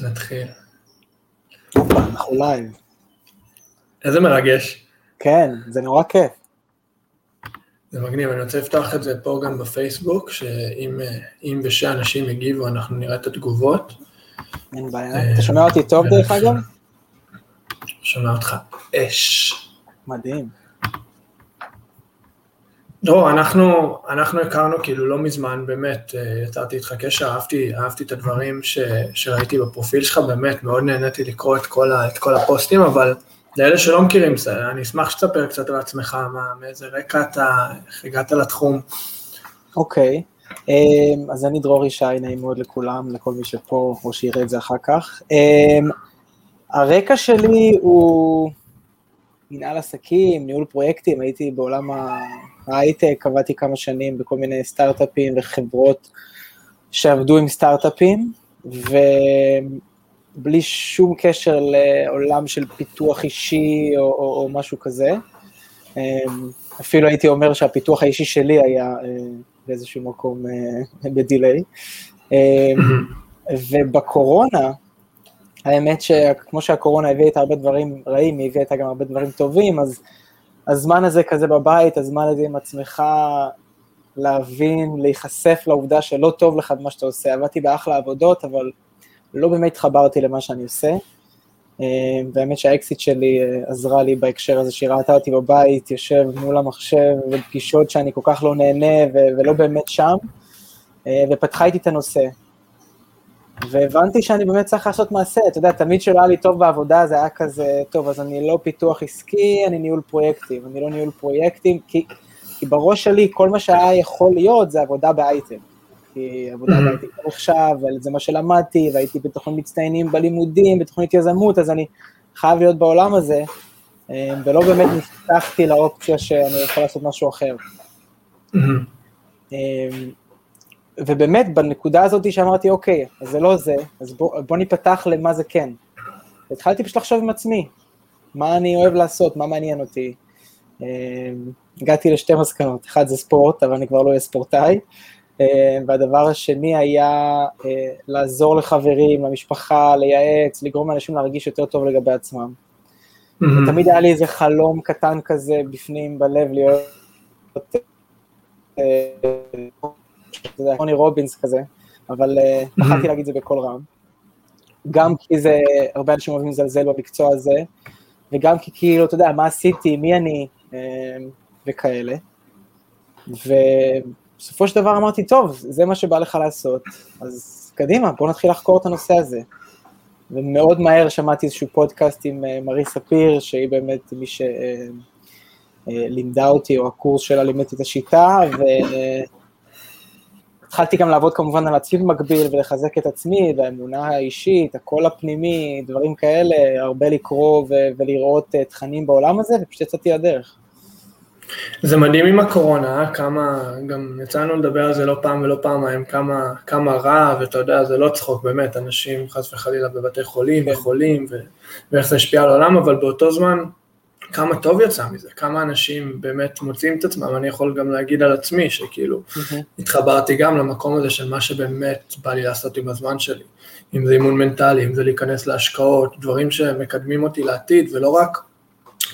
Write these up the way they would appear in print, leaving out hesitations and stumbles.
נתחיל. אופה, אנחנו לייב. איזה מרגש. כן, זה נורא כיף. זה מגניב, אני רוצה לפתח את זה פה גם בפייסבוק, שאם ושאנשים יגיבו, אנחנו נראה את התגובות. אין בעיה, אתה שומע אותי טוב דרך אגב? שומע אותך אש. מדהים. לא, אנחנו הכרנו כאילו לא מזמן, באמת, יצאתי איתך קשר, אהבתי את הדברים שראיתי בפרופיל שלך, באמת, מאוד נהניתי לקרוא את כל הפוסטים, אבל לאלה שלא מכירים, אני אשמח שתספר קצת על עצמך, מאיזה רקע אתה, איך הגעת לתחום. אוקיי, אז אני דרור ישי, נעים מאוד לכולם, לכל מי שפה, או שיראה את זה אחר כך. הרקע שלי הוא מנהל עסקים, ניהול פרויקטים, הייתי בעולם ההייטק, עבדתי כמה שנים בכל מיני סטארט-אפים וחברות שעבדו עם סטארט-אפים, ובלי שום קשר לעולם של פיתוח אישי או משהו כזה. אפילו הייתי אומר שהפיתוח האישי שלי היה באיזשהו מקום בדיליי. ובקורונה, האמת שכמו שהקורונה הביאה איתה הרבה דברים רעים, היא הביאה איתה גם הרבה דברים טובים, אז הזמן הזה כזה בבית, הזמן הזה עם עצמך להבין, להיחשף לעובדה שלא טוב לך במה שאתה עושה. עבדתי באחלה עבודות, אבל לא באמת התחברתי למה שאני עושה. והאמת שהאקסיט שלי עזרה לי בהקשר הזה, שראתה אותי בבית, יושב מול המחשב, ופגישות שאני כל כך לא נהנה ולא באמת שם, ופתחה איתי את הנושא. והבנתי שאני באמת צריך לעשות מעשה, אתה יודע, תמיד שלא היה לי טוב בעבודה, זה היה כזה, טוב, אז אני לא פיתוח עסקי, אני ניהול פרויקטים, כי בראש שלי כל מה שהיה יכול להיות זה עבודה באייטם, כי עבודה באייטם עכשיו, וזה מה שלמדתי, והייתי בתוכנית מצטיינים בלימודים, בתוכנית יזמות, אז אני חייב להיות בעולם הזה, ולא באמת נפתחתי לאופציה שאני יכול לעשות משהו אחר. ובאמת בנקודה הזאת שאמרתי, אוקיי, אז זה לא זה, אז בוא ניפתח למה זה כן. התחלתי פשוט לחשוב עם עצמי, מה אני אוהב לעשות, מה מעניין אותי. הגעתי לשתי מסקנות, אחד זה ספורט, אבל אני כבר לא אהיה ספורטאי, והדבר השני היה לעזור לחברים, למשפחה, לייעץ, לגרום לאנשים להרגיש יותר טוב לגבי עצמם. ותמיד היה לי איזה חלום קטן כזה בפנים, בלב, להיות... זה היה רוני רובינס כזה, אבל פחדתי להגיד זה בכל רם. גם כי זה, הרבה אנשים אוהבים לזלזל במקצוע הזה, וגם כי כאילו, אתה יודע, מה עשיתי, מי אני, וכאלה. ובסופו של דבר אמרתי, טוב, זה מה שבא לך לעשות, אז קדימה, בוא נתחיל לחקור את הנושא הזה. ומאוד מהר שמעתי איזשהו פודקאסט עם מריסה פיר, שהיא באמת מי שלימדה אותי, או הקורס שלה לימדתי את השיטה, ו... התחלתי גם לעבוד כמובן על עצמי במקביל ולחזק את עצמי, והאמונה האישית, הקול הפנימי, דברים כאלה, הרבה לקרוא ולראות תכנים בעולם הזה, ופשוט יצאתי לדרך. זה מדהים עם הקורונה, כמה, גם יצאנו לדבר על זה לא פעם ולא פעמיים, כמה רע, ואתה יודע, זה לא צחוק באמת, אנשים חס וחלילה בבתי חולים וחולים, ואיך זה השפיע על העולם, אבל באותו זמן, כמה טוב יצא מזה, כמה אנשים באמת מוצאים את עצמם, אני יכול גם להגיד על עצמי, שכאילו התחברתי גם למקום הזה של מה שבאמת בא לי לעשות עם הזמן שלי, אם זה אימון מנטלי, אם זה להיכנס להשקעות, דברים שמקדמים אותי לעתיד, ולא רק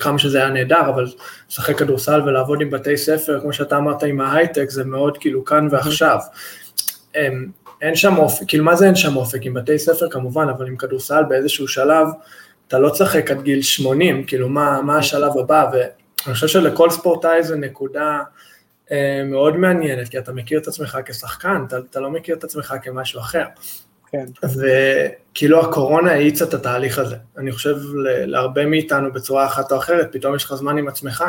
כמה שזה היה נהדר, אבל לשחק כדורסל ולעבוד עם בתי ספר, כמו שאתה אמרת עם ההייטק, זה מאוד כאילו כאן ועכשיו. אין שם אופק, כאילו מה זה אין שם אופק? עם בתי ספר כמובן, אבל עם כדורסל באיזשהו שלב, אתה לא צחק עד גיל 80, כאילו מה השלב הבא, ואני חושב שלכל ספורטאי זה נקודה מאוד מעניינת, כי אתה מכיר את עצמך כשחקן, אתה לא מכיר את עצמך כמשהו אחר. כן. וכאילו הקורונה העיצה את התהליך הזה. אני חושב להרבה מאיתנו בצורה אחת או אחרת, פתאום יש לך זמן עם עצמך,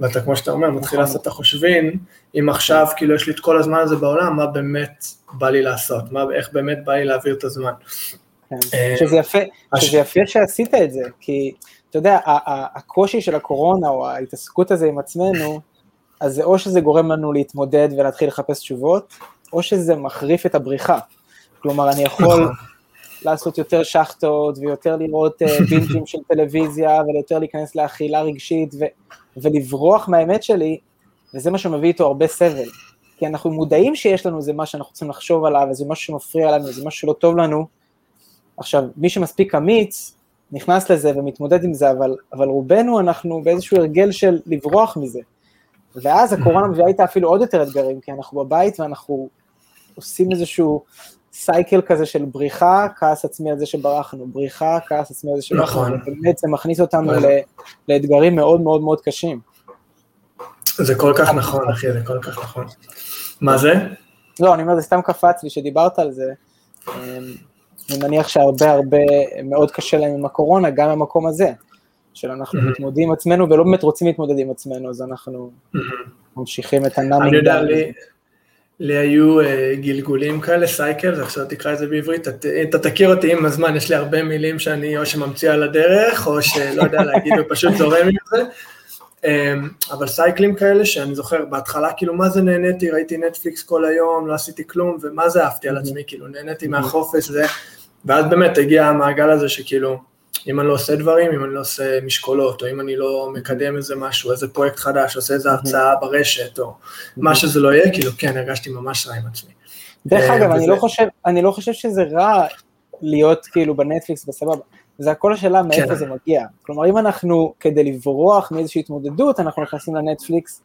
ואתה כמו שאתה אומר, מתחיל לעשות את החושבים, אם עכשיו כאילו יש לי את כל הזמן הזה בעולם, מה באמת בא לי לעשות, איך באמת בא לי להעביר את הזמן. שזה יפה שעשית את זה, כי אתה יודע, הקושי של הקורונה או ההתעסקות הזה עם עצמנו, אז זה או שזה גורם לנו להתמודד ולהתחיל לחפש תשובות, או שזה מחריף את הבריחה. כלומר, אני יכול לעשות יותר שחטות ויותר לראות בינג'ים של טלוויזיה ויותר להיכנס לאכילה רגשית ולברוח מהאמת שלי, וזה מה שמביא איתו הרבה סבל. כי אנחנו מודעים שיש לנו זה מה שאנחנו צריכים לחשוב עליו, וזה משהו שמפריע לנו, זה משהו שלא טוב לנו, עכשיו, מי שמספיק אמיץ, נכנס לזה ומתמודד עם זה, אבל רובנו אנחנו באיזשהו הרגל של לברוח מזה. ואז הקורונה מביאה איתה אפילו עוד יותר אתגרים, כי אנחנו בבית ואנחנו עושים איזשהו סייקל כזה של בריחה, כעס עצמי על זה שברחנו, בריחה, כעס עצמי על זה שברחנו, ובאמת זה מכניס אותנו לאתגרים מאוד מאוד מאוד קשים. זה כל כך נכון, אחי, זה כל כך נכון. מה זה? לא, אני אומר, זה סתם קפץ לי שדיברת על זה. אני מניח שהרבה הרבה מאוד קשה להם עם הקורונה, גם במקום הזה, שאנחנו מתמודדים עצמנו ולא באמת רוצים להתמודד עם עצמנו, אז אנחנו ממשיכים את הנאמינג. אני יודע, לי היו גלגולים כאלה, סייקל, עכשיו תקרא את זה בעברית, אתה תכיר אותי עם הזמן, יש לי הרבה מילים שאני או שממציא על הדרך, או שלא יודע להגיד, ופשוט זורם עם זה, אבל סייקלים כאלה שאני זוכר, בהתחלה כאילו מה זה נהניתי, ראיתי נטפליקס כל היום, לא עשיתי כלום, ומה זה אהבתי על עצמי, כאילו נהניתי מהחופש, ואז באמת הגיע המעגל הזה שכאילו, אם אני לא עושה דברים, אם אני לא עושה משקולות, או אם אני לא מקדם איזה משהו, איזה פרויקט חדש, עושה איזה הרצאה ברשת, או מה שזה לא יהיה, כאילו כן, הרגשתי ממש רע עם עצמי. דרך אגב, אני לא חושב שזה רע להיות כאילו בנטפליקס בסבבה, זה הכל השאלה מאיפה זה מגיע. כלומר, אם אנחנו, כדי לברוח מאיזושהי התמודדות, אנחנו נכנסים לנטפליקס,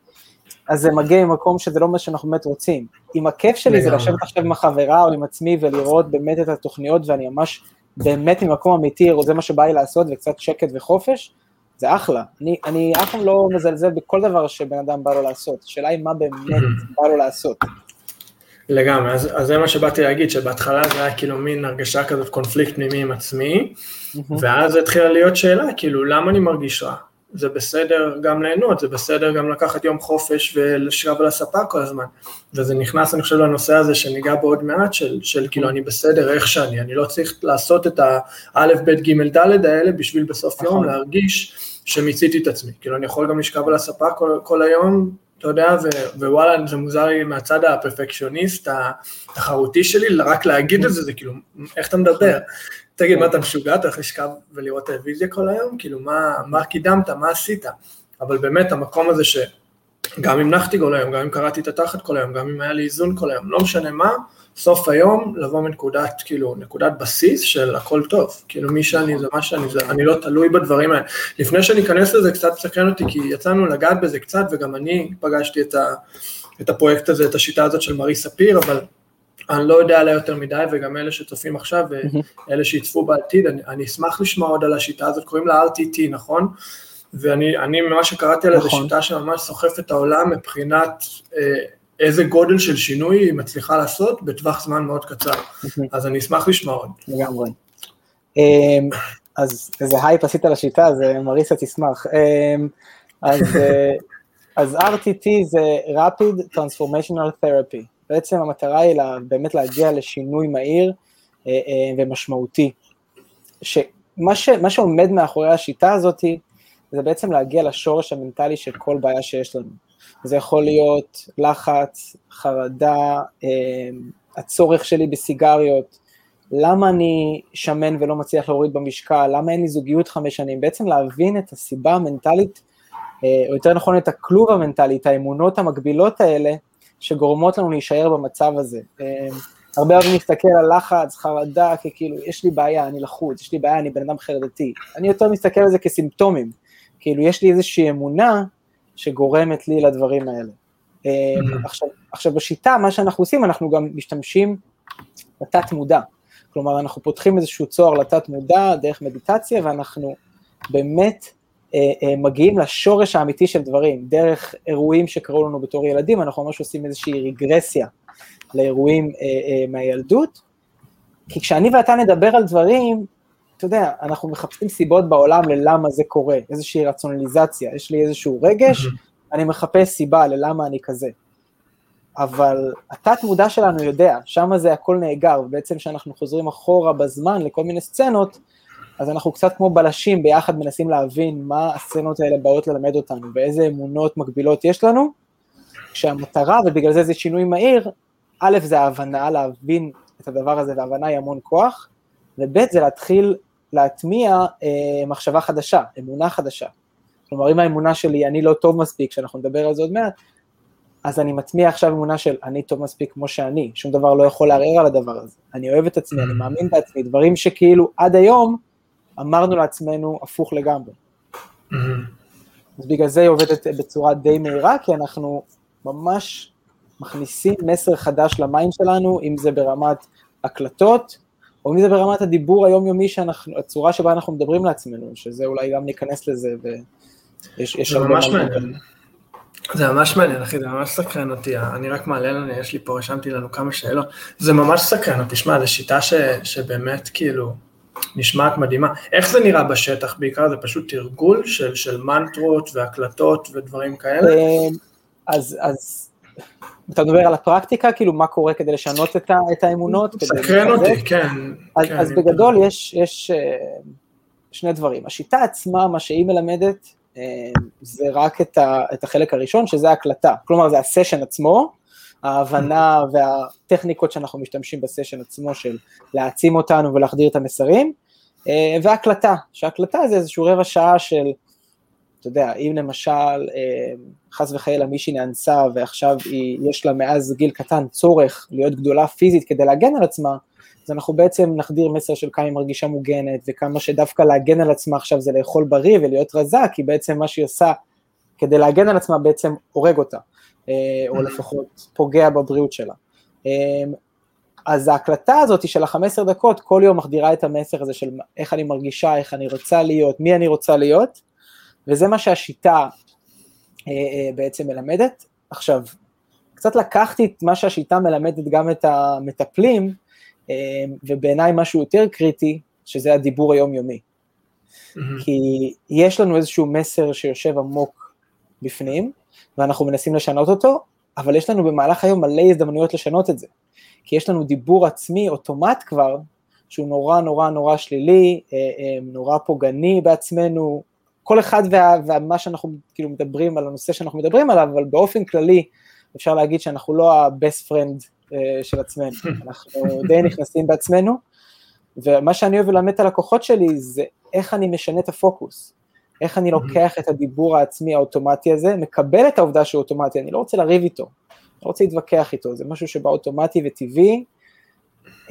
אז זה מגיע ממקום שזה לא מה שאנחנו באמת רוצים. אם הכיף שלי זה לשבת עכשיו עם החברה או עם עצמי ולראות באמת את התוכניות, ואני ממש באמת ממקום אמיתי, או זה מה שבא לי לעשות, וקצת שקט וחופש, זה אחלה. אני אף פעם לא מזלזל בכל דבר שבן אדם בא לו לעשות. השאלה היא מה באמת בא לו לעשות. לגמרי, אז זה מה שבאתי להגיד, שבהתחלה זה היה כאילו מין הרגשה כזאת, קונפליקט פנימי עם עצמי, ואז התחילה להיות שאלה, כאילו, למה אני מרגיש רע? זה בסדר גם ליהנות, זה בסדר גם לקחת יום חופש ולשכב על הספה כל הזמן, וזה נכנס, אני חושב, לנושא הזה שניגע בעוד מעט, של כאילו, אני בסדר, איך שאני, אני לא צריך לעשות את האלף, בית, ג' ד' האלה, בשביל בסוף יום להרגיש שמיציתי את עצמי, כאילו, אני יכול גם לשכב על הספה כל היום, אתה יודע, ווואלה, זה מוזר לי מהצד הפרפקציוניסט, התחרותי שלי, רק להגיד את זה, זה כאילו, איך אתה מדבר? תגיד, מה אתה משוגע, אתה לשכב ולראות טלוויזיה כל היום? כאילו, מה קידמת, מה עשית? אבל באמת, המקום הזה שגם אם נחתי כל היום, גם אם קראתי את התחת כל היום, גם אם היה לי איזון כל היום, לא משנה מה, סוף היום, לבוא מנקודת, כאילו, נקודת בסיס של הכל טוב. כאילו, מי שאני, זה מה שאני, זה, אני לא תלוי בדברים האלה. לפני שאני אכנס לזה, קצת סקרן אותי, כי יצאנו לגעת בזה קצת, וגם אני פגשתי את הפרויקט הזה, את השיטה הזאת של מריסה פיר, אבל אני לא יודע עליה יותר מדי, וגם אלה שצופים עכשיו, ואלה שיצפו בעתיד, אני אשמח לשמוע עוד על השיטה הזאת, קוראים לה RTT, נכון? ואני ממש שקראתי על איזו שיטה שממש סוחף את העולם מבחינת איזה גודל של שינוי היא מצליחה לעשות בטווח זמן מאוד קצר. אז אני אשמח לשמוע עוד. לגמרי. אז איזה הייפ עשית על השיטה, זה מריסה תשמח. אז RTT זה Rapid Transformational Therapy. בעצם המטרה היא באמת להגיע לשינוי מהיר ומשמעותי. מה שעומד מאחורי השיטה הזאת, זה בעצם להגיע לשורש המנטלי של כל בעיה שיש לנו. זה יכול להיות לחץ, חרדה, הצורך שלי בסיגריות, למה אני שמן ולא מצליח להוריד במשקל, למה אין לי זוגיות 5 שנים, בעצם להבין את הסיבה המנטלית, או יותר נכון את הכלוב המנטלי, את האמונות המקבילות האלה, שגורמות לנו להישאר במצב הזה. הרבה הרבה מסתכל על לחץ, חרדה, כי כאילו יש לי בעיה, אני לחוץ, יש לי בעיה, אני בן אדם חרדתי, אני יותר מסתכל על זה כסימפטומים, כאילו יש לי איזושהי אמונה, שגורמת לי לדברים האלה. עכשיו בשיטה, מה שאנחנו עושים, אנחנו גם משתמשים לתת מודע. כלומר, אנחנו פותחים איזשהו צוהר לתת מודע, דרך מדיטציה, ואנחנו באמת מגיעים לשורש האמיתי של דברים, דרך אירועים שקראו לנו בתור ילדים, אנחנו ממש עושים איזושהי רגרסיה לאירועים מהילדות, כי כשאני ואתה נדבר על דברים, אתה יודע, אנחנו מחפשים סיבות בעולם ללמה זה קורה, איזושהי רציונליזציה, יש לי איזשהו רגש, אני מחפש סיבה ללמה אני כזה. אבל התת מודע שלנו יודע, שמה זה הכל נאגר, ובעצם שאנחנו חוזרים אחורה בזמן לכל מיני סצנות, אז אנחנו קצת כמו בלשים ביחד מנסים להבין מה הסצנות האלה באות ללמד אותנו, ואיזה אמונות מקבילות יש לנו, כשהמטרה, ובגלל זה שינוי מהיר, א' זה ההבנה, להבין את הדבר הזה, וההבנה היא המון כוח, וב' זה להתחיל להטמיע מחשבה חדשה, אמונה חדשה. כלומר, אם האמונה שלי, אני לא טוב מספיק, כשאנחנו נדבר על זה עוד מעט, אז אני מטמיע עכשיו אמונה של אני טוב מספיק כמו שאני, שום דבר לא יכול לערער על הדבר הזה, אני אוהב את עצמי, אני מאמין בעצמי, דברים שכאילו עד היום אמרנו לעצמנו הפוך לגמרי. אז בגלל זה היא עובדת בצורה די מהירה, כי אנחנו ממש מכניסים מסר חדש למים שלנו, אם זה ברמת הקלטות, או אם זה ברמת הדיבור היומיומי, הצורה שבה אנחנו מדברים לעצמנו, שזה אולי גם ניכנס לזה, ויש הרבה מעניין. זה ממש מעניין, אחי, זה ממש סקרן אותי, אני רק מעלה לנו, יש לי פה, רשמתי לנו כמה שאלות, זה ממש סקרן אותי, שמע, זו שיטה שבאמת כאילו, נשמעת מדהימה. איך זה נראה בשטח בעיקר? זה פשוט תרגול של מנטרות והקלטות ודברים כאלה? אז אתה מדבר על הפרקטיקה, כאילו מה קורה כדי לשנות את האמונות? סקרן אותי, כן. אז בגדול יש שני דברים. השיטה עצמה, מה שהיא מלמדת, זה רק את החלק הראשון, שזה הקלטה. כלומר, זה הסשן עצמו, ההבנה והטכניקות שאנחנו משתמשים בסשן עצמו של להעצים אותנו ולהחדיר את המסרים, והקלטה, שהקלטה זה איזשהו רבע שעה של, אתה יודע, אם למשל חס וחלילה מישהי נאנסה ועכשיו יש לה מאז גיל קטן צורך להיות גדולה פיזית כדי להגן על עצמה, אז אנחנו בעצם נחדיר מסר של כמה היא מרגישה מוגנת, וכמה שדווקא להגן על עצמה עכשיו זה לאכול בריא ולהיות רזה, כי בעצם מה שהיא עושה כדי להגן על עצמה בעצם הורג אותה. או לפחות פוגע בבריאות שלה. אז ההקלטה הזאת של ה-15 דקות, כל יום מחדירה את המסר הזה של איך אני מרגישה, איך אני רוצה להיות, מי אני רוצה להיות, וזה מה שהשיטה בעצם מלמדת. עכשיו, קצת לקחתי את מה שהשיטה מלמדת גם את המטפלים, ובעיניי משהו יותר קריטי, שזה הדיבור היומיומי. כי יש לנו איזשהו מסר שיושב עמוק בפנים, ואנחנו מנסים לשנות אותו, אבל יש לנו במהלך היום מלא הזדמנויות לשנות את זה, כי יש לנו דיבור עצמי אוטומט כבר, שהוא נורא נורא נורא שלילי, נורא פוגעני בעצמנו, כל אחד ומה שאנחנו כאילו מדברים על הנושא שאנחנו מדברים עליו, אבל באופן כללי אפשר להגיד שאנחנו לא ה-best friend של עצמנו, אנחנו די נכנסים בעצמנו, ומה שאני אוהב ללמד את הלקוחות שלי זה איך אני משנה את הפוקוס, איך אני לוקח את הדיבור העצמי האוטומטי הזה, מקבל את העובדה שהוא אוטומטי, אני לא רוצה לריב איתו, אני לא רוצה להתווכח איתו, זה משהו שבא אוטומטי וטבעי,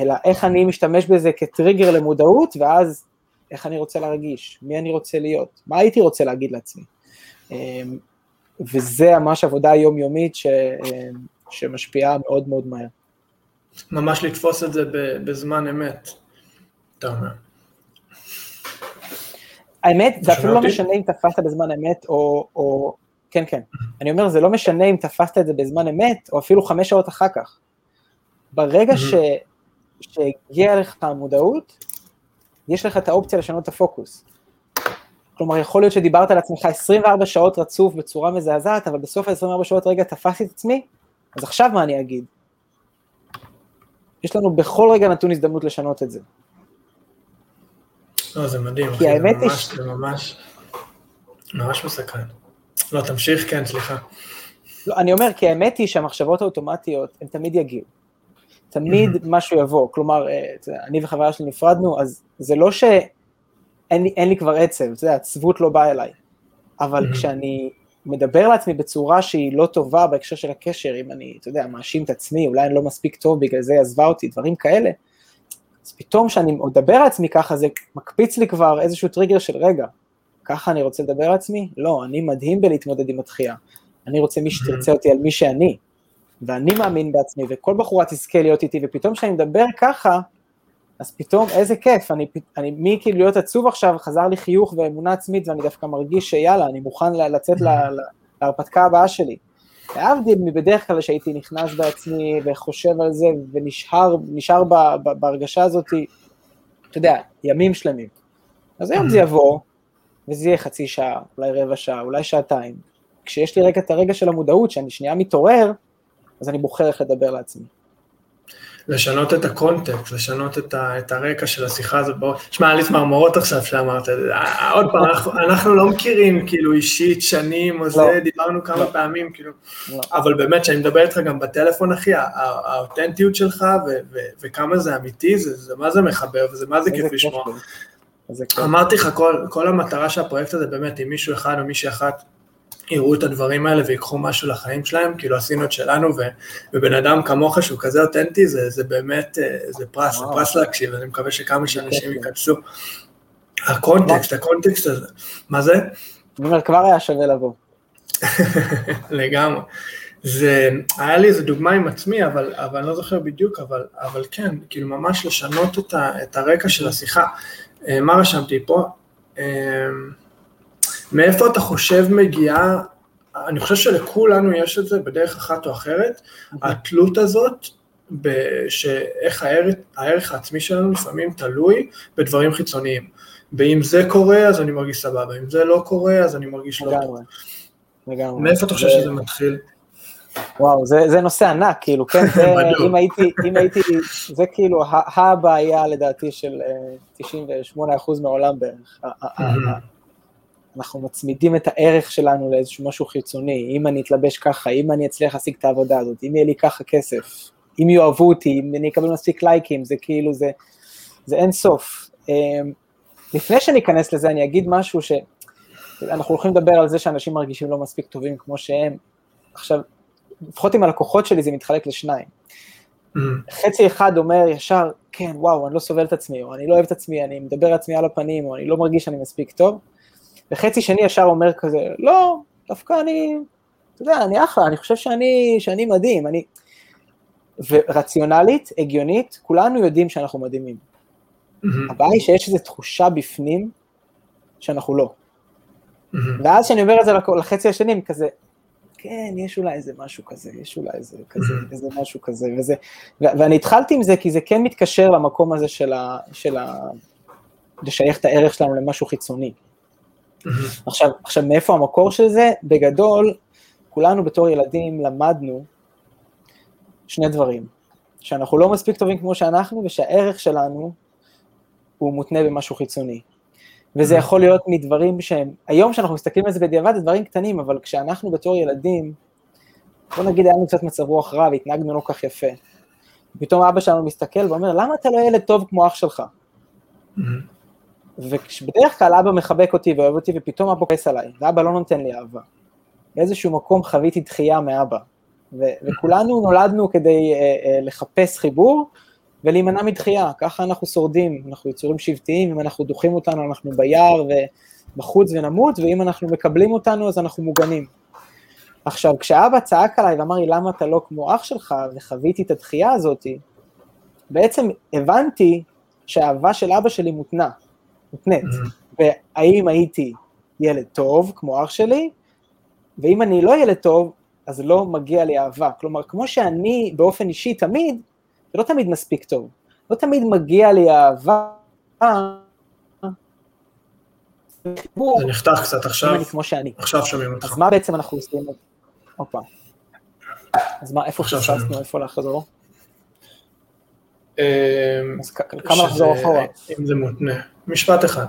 אלא איך אני משתמש בזה כטריגר למודעות, ואז איך אני רוצה להרגיש, מי אני רוצה להיות, מה הייתי רוצה להגיד לעצמי. וזה ממש עבודה יומיומית שמשפיעה מאוד מאוד מהר. ממש לתפוס את זה בזמן אמת, אתה אומר. האמת, זה אפילו לא משנה אם תפסת בזמן אמת, או, כן, כן, אני אומר, זה לא משנה אם תפסת את זה בזמן אמת, או אפילו 5 שעות אחר כך. ברגע שהגיע לך המודעות, יש לך את האופציה לשנות את הפוקוס. כלומר, יכול להיות שדיברת על עצמך 24 שעות רצוף בצורה מזעזעת, אבל בסוף ה-24 שעות רגע תפסתי את עצמי, אז עכשיו מה אני אגיד? יש לנו בכל רגע נתון הזדמנות לשנות את זה. לא, זה מדהים, כי האמת היא... זה ממש, ממש מסקרן. לא, תמשיך, כן, סליחה. לא, אני אומר, כי האמת היא שהמחשבות האוטומטיות, הן תמיד יגיעו. תמיד משהו יבוא, כלומר, אני וחברה שלי נפרדנו, אז זה לא שאין לי כבר עצב, זה העצבות לא באה אליי, אבל כשאני מדבר לעצמי בצורה שהיא לא טובה בהקשר של הקשר, אם אני, אתה יודע, מאשים את עצמי, אולי אני לא מספיק טוב, בגלל זה עזבה אותי, דברים כאלה, אז פתאום שאני מדבר על עצמי ככה, זה מקפיץ לי כבר איזשהו טריגר של רגע, ככה אני רוצה לדבר על עצמי? לא, אני מדהים בלהתמודד עם התחייה, אני רוצה מי שתרצה אותי על מי שאני, ואני מאמין בעצמי, וכל בחורה תזכה להיות איתי, ופתאום כשאני מדבר ככה, אז פתאום איזה כיף, אני מי כאילו להיות עצוב עכשיו, חזר לי חיוך ואמונה עצמית, ואני דווקא מרגיש שיאללה, אני מוכן לצאת להרפתקה הבאה שלי. להבדיל מבדרך כלל שהייתי נכנס בעצמי וחושב על זה ונשאר בהרגשה הזאת, אתה יודע, ימים שלמים. אז היום זה יבוא, וזה יהיה חצי שעה, אולי רבע שעה, אולי שעתיים. כשיש לי רגע את הרגע של המודעות, שאני שנייה מתעורר, אז אני בוחר איך לדבר לעצמי. לשנות את הקונטקסט, לשנות את הרקע של השיחה הזאת. שמע, לי צמרמורות עכשיו שאמרת, עוד פעם, אנחנו לא מכירים, כאילו, אישית, שנים, או זה, דיברנו כמה פעמים, כאילו, אבל באמת, שאני מדבר איתך גם בטלפון, אחי, האותנטיות שלך, וכמה זה אמיתי, זה מה זה מחבר, וזה מה זה כיף לשמוע. אמרתי לך, כל המטרה של הפרויקט הזה, באמת, אם מישהו אחד או מישהי אחת, יראו את הדברים האלה ויקחו משהו לחיים שלהם, כאילו עשינו את שלנו, ובן אדם כמוך שהוא כזה אותנטי, זה באמת, זה פרס, פרס להקשיב, אני מקווה שכמה שאנשים ייכנסו. הקונטקסט הזה, מה זה? כבר היה שווה לבוא. לגמרי. זה, היה לי איזו דוגמה עם עצמי, אבל אני לא זוכר בדיוק, אבל כן, כאילו ממש לשנות את הרקע של השיחה. מה רשמתי פה? מאיפה אתה חושב מגיעה, אני חושב שלכולנו יש את זה בדרך אחת או אחרת, התלות הזאת, שאיך הערך העצמי שלנו לפעמים תלוי בדברים חיצוניים, ואם זה קורה אז אני מרגיש סבבה, אם זה לא קורה אז אני מרגיש לא טוב. מאיפה אתה חושב שזה מתחיל? וואו, זה נושא ענק, כאילו, כן, אם הייתי, זה כאילו הבעיה לדעתי של 98% מהעולם בערך, אנחנו מצמידים את הערך שלנו לאיזשהו משהו חיצוני, אם אני אתלבש ככה, אם אני אצליח להשיג את העבודה הזאת, אם יהיה לי ככה כסף, אם יאהבו אותי, אם אני אקבל מספיק לייקים, זה כאילו, זה אין סוף. לפני שניכנס לזה, אני אגיד משהו שאנחנו הולכים לדבר על זה שאנשים מרגישים לא מספיק טובים כמו שהם. עכשיו, לפחות עם הלקוחות שלי זה מתחלק לשניים. חצי אחד אומר ישר, כן, וואו, אני לא סובל את עצמי, או אני לא אוהב את עצמי, אני מדבר עצמי על הפנים, או אני לא מרגיש שאני מספיק טוב. וחצי שני ישר אומר כזה, לא, דווקא אני, אתה יודע, אני אחלה, אני חושב שאני מדהים, אני... ורציונלית, הגיונית, כולנו יודעים שאנחנו מדהימים. הבעיה היא שיש איזו תחושה בפנים שאנחנו לא. ואז כשאני אומר את זה לחצי השני, כזה, כן, יש אולי איזה משהו כזה, יש אולי איזה משהו כזה, וזה, ואני התחלתי עם זה, כי זה כן מתקשר למקום הזה של לשייך את הערך שלנו למשהו חיצוני. עכשיו, מאיפה המקור של זה? בגדול, כולנו בתור ילדים למדנו שני דברים, שאנחנו לא מספיק טובים כמו שאנחנו, ושהערך שלנו הוא מותנה במשהו חיצוני. וזה יכול להיות מדברים שהם, היום שאנחנו מסתכלים על זה בדיעבד, זה דברים קטנים, אבל כשאנחנו בתור ילדים, בוא נגיד, היה לנו קצת מצב רוח רע, והתנהגנו לא כך יפה. פתאום אבא שלנו מסתכל ואומר, למה אתה לא ילד טוב כמו אח שלך? ובדרך כלל אבא מחבק אותי ואוהב אותי, ופתאום אבא כועס עליי, ואבא לא נותן לי אהבה. באיזשהו מקום חוויתי דחייה מאבא. וכולנו נולדנו כדי לחפש חיבור ולהימנע מדחייה, ככה אנחנו שורדים, אנחנו יצורים שבטיים, אם אנחנו דוחים אותנו אנחנו ביער ובחוץ ונמות, ואם אנחנו מקבלים אותנו אז אנחנו מוגנים. עכשיו כשאבא צעק עליי ואמר לי למה אתה לא כמו אח שלך וחוויתי את הדחייה הזאת, בעצם הבנתי שהאהבה של אבא שלי מותנית, והאם הייתי ילד טוב כמו אח שלי, ואם אני לא ילד טוב, אז לא מגיע לי אהבה. כלומר, כמו שאני באופן אישי תמיד, זה לא תמיד מספיק טוב. לא תמיד מגיע לי אהבה. זה נחתך קצת עכשיו. עכשיו שומעים אותך. אז מה בעצם אנחנו עושים? אופה. אז מה, איפה חשבנו? איפה לחזור? אז כמה לחזור אחורה? אם זה מותנה. משפט אחד.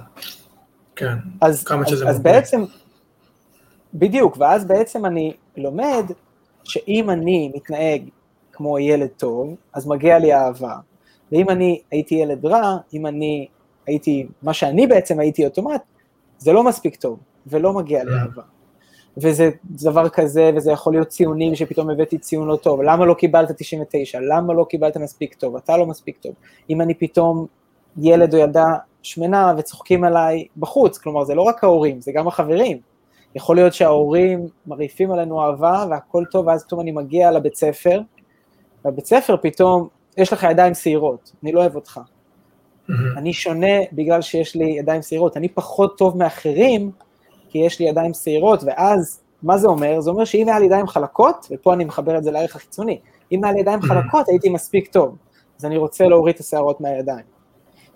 כן. אז בעצם... בדיוק, ואז בעצם אני לומד שאם אני מתנהג כמו ילד טוב, אז מגיע לי אהבה. ואם אני הייתי ילד רע, אם אני הייתי, מה שאני בעצם הייתי אוטומט, זה לא מספיק טוב, ולא מגיע לי אהבה. וזה דבר כזה, וזה יכול להיות ציונים שפתאום הבאתי ציון לא טוב. למה לא קיבלת 99? למה לא קיבלת מספיק טוב? אתה לא מספיק טוב. אם אני פתאום ילד או ילדה שמנה וצוחקים עליי בחוץ, כלומר זה לא רק ההורים, זה גם החברים. יכול להיות שההורים מרעיפים עלינו אהבה, והכל טוב, ואז פתאום אני מגיע לבית ספר, והבית ספר פתאום, יש לך ידיים סעירות, אני לא אוהב אותך. אני שונה בגלל שיש לי ידיים סעירות, אני פחות טוב מאחרים, כי יש לי ידיים סעירות, ואז, מה זה אומר? זה אומר שאם היה לי ידיים חלקות, ופה אני מחבר את זה לערך החיצוני, אם היה לי ידיים חלקות, הייתי מספיק טוב, אז אני רוצה להוריד את הסעירות מהידיים.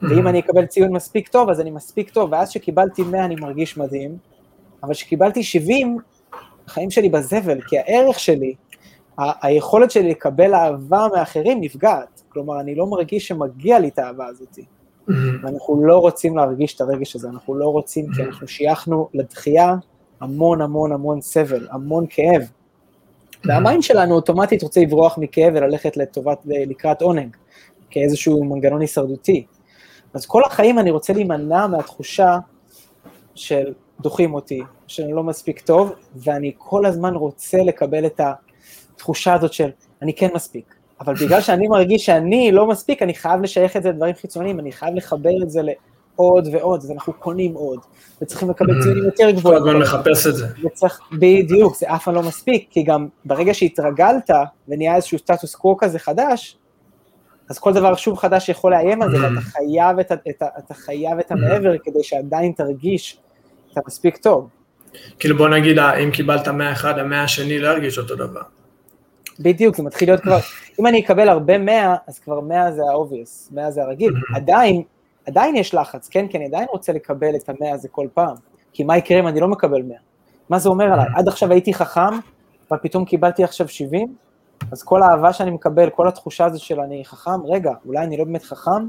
ואם אני אקבל ציון מספיק טוב, אז אני מספיק טוב, ואז שקיבלתי 100, אני מרגיש מדהים. אבל שקיבלתי 70, החיים שלי בזבל, כי הערך שלי, היכולת שלי לקבל אהבה מאחרים נפגעת, כלומר, אני לא מרגיש שמגיע לי את האהבה הזאת, ואנחנו לא רוצים להרגיש את הרגש הזה, אנחנו לא רוצים, כי אנחנו שייכנו לדחייה המון המון המון סבל, המון כאב, והמיינד שלנו אוטומטית רוצה לברוח מכאב וללכת לקראת עונג, כאיזשהו מנגנון הישרדותי, אז כל החיים אני רוצה להימנע מהתחושה של דוחים אותי, שאני לא מספיק טוב, ואני כל הזמן רוצה לקבל את התחושה הזאת של אני כן מספיק, אבל בגלל שאני מרגיש שאני לא מספיק, אני חייב לשייך את זה לדברים חיצוניים, אני חייב לחבר את זה לעוד ועוד, אז אנחנו קונים עוד, וצריכים לקבל ציונים יותר גבוהים. כל הזמן לחפש את זה. בדיוק, זה אף פעם לא מספיק, כי גם ברגע שהתרגלת, ונהיה איזשהו סטטוס קוו כזה חדש, אז כל דבר שוב חדש יכול לאיים על זה, ואתה חייב את המעבר, כדי שעדיין תרגיש, אתה מספיק טוב. כאילו בוא נגיד, אם קיבלת 101, 102 לא ירגיש אותו דבר. בדיוק, זה מתחיל להיות כבר, אם אני אקבל הרבה 100, אז כבר 100 זה האובייס, 100 זה הרגיל, עדיין יש לחץ, כן, כי אני עדיין רוצה לקבל את ה100 הזה כל פעם, כי מה יקרה אם אני לא מקבל 100? מה זה אומר עליי? עד עכשיו הייתי חכם, אבל פתאום קיבלתי עכשיו 70, אז כל האהבה שאני מקבל, כל התחושה הזאת של אני חכם, רגע, אולי אני לא באמת חכם,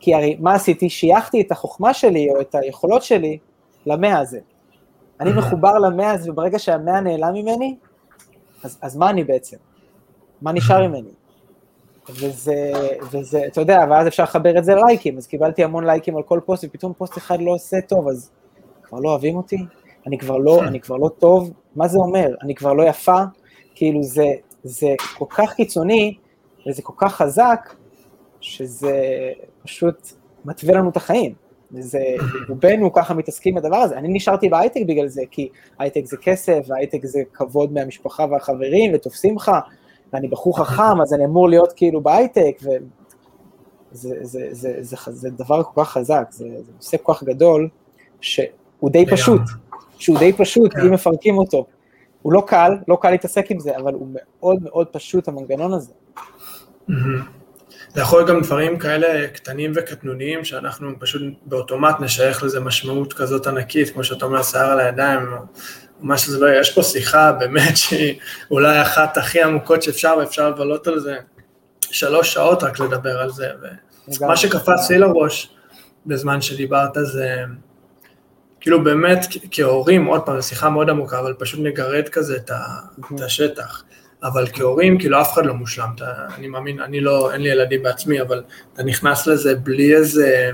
כי הרי מה עשיתי? שייכתי את החוכמה שלי, או את היכולות שלי, ל100 הזה. אני מחובר ל100 הזה, וברגע שה100 נעלם ממני, אז מה אני בעצם? מה נשאר ממני? וזה, אתה יודע, ואז אפשר לחבר את זה לייקים, אז קיבלתי המון לייקים על כל פוסט, ופתאום פוסט אחד לא עושה טוב, אז כבר לא אוהבים אותי, אני כבר לא טוב, מה זה אומר? אני כבר לא יפה, כאילו זה כל כך קיצוני, וזה כל כך חזק, שזה פשוט מתווה לנו את החיים, וזה, רובנו ככה מתעסקים בדבר הזה, אני נשארתי בהייטק בגלל זה, כי הייטק זה כסף, והייטק זה כבוד מהמשפחה והחברים, ותופסים לך, ואני בחור חכם, אז אני אמור להיות כאילו בהייטק, וזה דבר כל כך חזק, זה נושא כל כך גדול, שהוא די פשוט, אם מפרקים אותו. הוא לא קל להתעסק עם זה, אבל הוא מאוד מאוד פשוט, המנגנון הזה. זה יכול להיות גם דברים כאלה קטנים וקטנוניים, שאנחנו פשוט באוטומט נשייך לזה משמעות כזאת ענקית, כמו שאתה אומר, שיער על הידיים, מה שזה לא יהיה, יש פה שיחה באמת שהיא אולי אחת הכי עמוקות שאפשר, ואפשר לבלות על זה 3 שעות רק לדבר על זה, ומה שקפץ לי לראש בזמן שדיברת זה, כאילו באמת כהורים, עוד פעם, שיחה מאוד עמוקה, אבל פשוט נגרד כזה את השטח, אבל כהורים, כאילו אף אחד לא מושלם, אני מאמין, אין לי ילדים בעצמי, אבל אתה נכנס לזה בלי איזה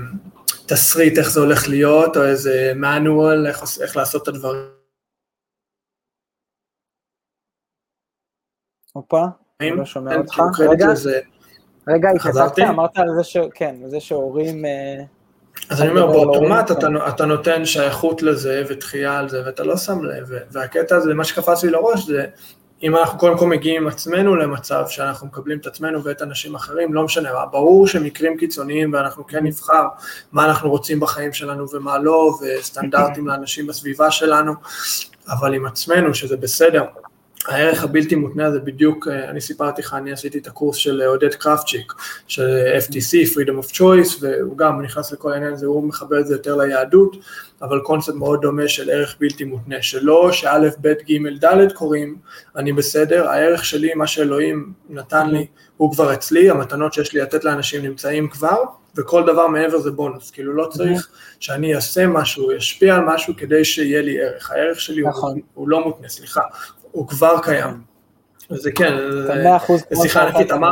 תסריט, איך זה הולך להיות, או איזה מנואל, איך לעשות את הדברים, אופה, אני לא שומע אותך, רגע, התעסקת, אמרת על זה שכן, זה שהורים, אז אני אומר, באוטומט אתה נותן שייכות לזה ודחייה על זה, ואתה לא שם לב, והקטע הזה, מה שקפץ לי לראש זה, אם אנחנו קודם כל מגיעים עם עצמנו למצב שאנחנו מקבלים את עצמנו ואת אנשים אחרים, לא משנה, ברור שמקרים קיצוניים ואנחנו כן נבחר מה אנחנו רוצים בחיים שלנו ומה לא, וסטנדרטים לאנשים בסביבה שלנו, אבל עם עצמנו שזה בסדר, הערך הבלתי מותנה זה בדיוק, אני סיפרתי לך, אני עשיתי את הקורס של עודד קרפצ'יק, של FTC, Freedom of Choice, והוא גם נכנס לכל העניין הזה, הוא מחבר את זה יותר ליהדות, אבל קונספט מאוד דומה של ערך בלתי מותנה, שלא שא' ב' ג' ד' קוראים, אני בסדר, הערך שלי, מה שאלוהים נתן לי, הוא כבר אצלי, המתנות שיש לי לתת לאנשים נמצאים כבר, וכל דבר מעבר זה בונוס, כאילו לא צריך שאני אעשה משהו, ישפיע על משהו כדי שיהיה לי ערך, הערך שלי הוא לא מותנה, סליחה, הוא כבר קיים, וזה כן, זה שיחה נקית, אמר,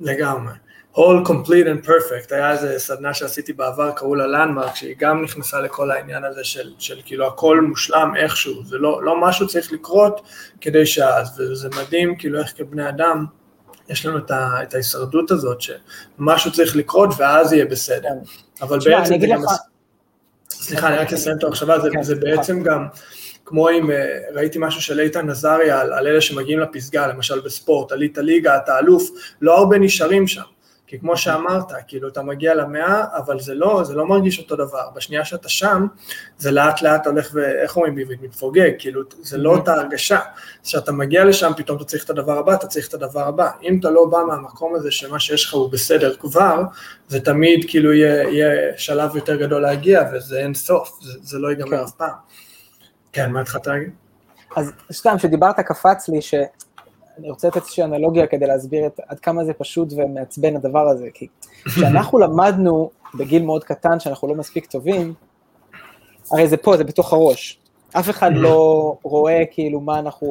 לגמרי, all complete and perfect, היה איזו סדנה שעשיתי בעבר, קראו לה לנדמרק, שהיא גם נכנסה לכל העניין הזה של כאילו הכל מושלם איכשהו, זה לא משהו צריך לקרות כדי שאז, וזה מדהים כאילו איך כבני אדם, יש לנו את ההישרדות הזאת, שמשהו צריך לקרות ואז יהיה בסדר, אבל בעצם זה גם, סליחה, אני רק אסיים את ההחשבה, זה בעצם גם, כמו אם ראיתי משהו של איתן נזריה על אלה שמגיעים לפסגה, למשל בספורט, עלית הליגה, אתה אלוף, לא הרבה נשארים שם, כי כמו שאמרת, כאילו אתה מגיע ל100, אבל זה לא מרגיש אותו דבר, בשנייה שאתה שם, זה לאט לאט הולך ואיך אומרים ביבית, מתפוגג, כאילו זה לא אותה הרגשה, כשאתה מגיע לשם, פתאום אתה צריך את הדבר הבא, אם אתה לא בא מהמקום הזה, שמה שיש לך הוא בסדר כבר, זה תמיד כאילו יהיה שלב יותר גדול להגיע, וזה אין סוף, זה לא ייגמר אף פעם. כן, מה התחלת להגיד? אז סתם, שדיברת קפץ לי, שאני רוצה לתת איזושהי אנלוגיה כדי להסביר עד כמה זה פשוט ומעצבן הדבר הזה, כי כשאנחנו למדנו בגיל מאוד קטן שאנחנו לא מספיק טובים, הרי זה פה, זה בתוך הראש, אף אחד לא רואה כאילו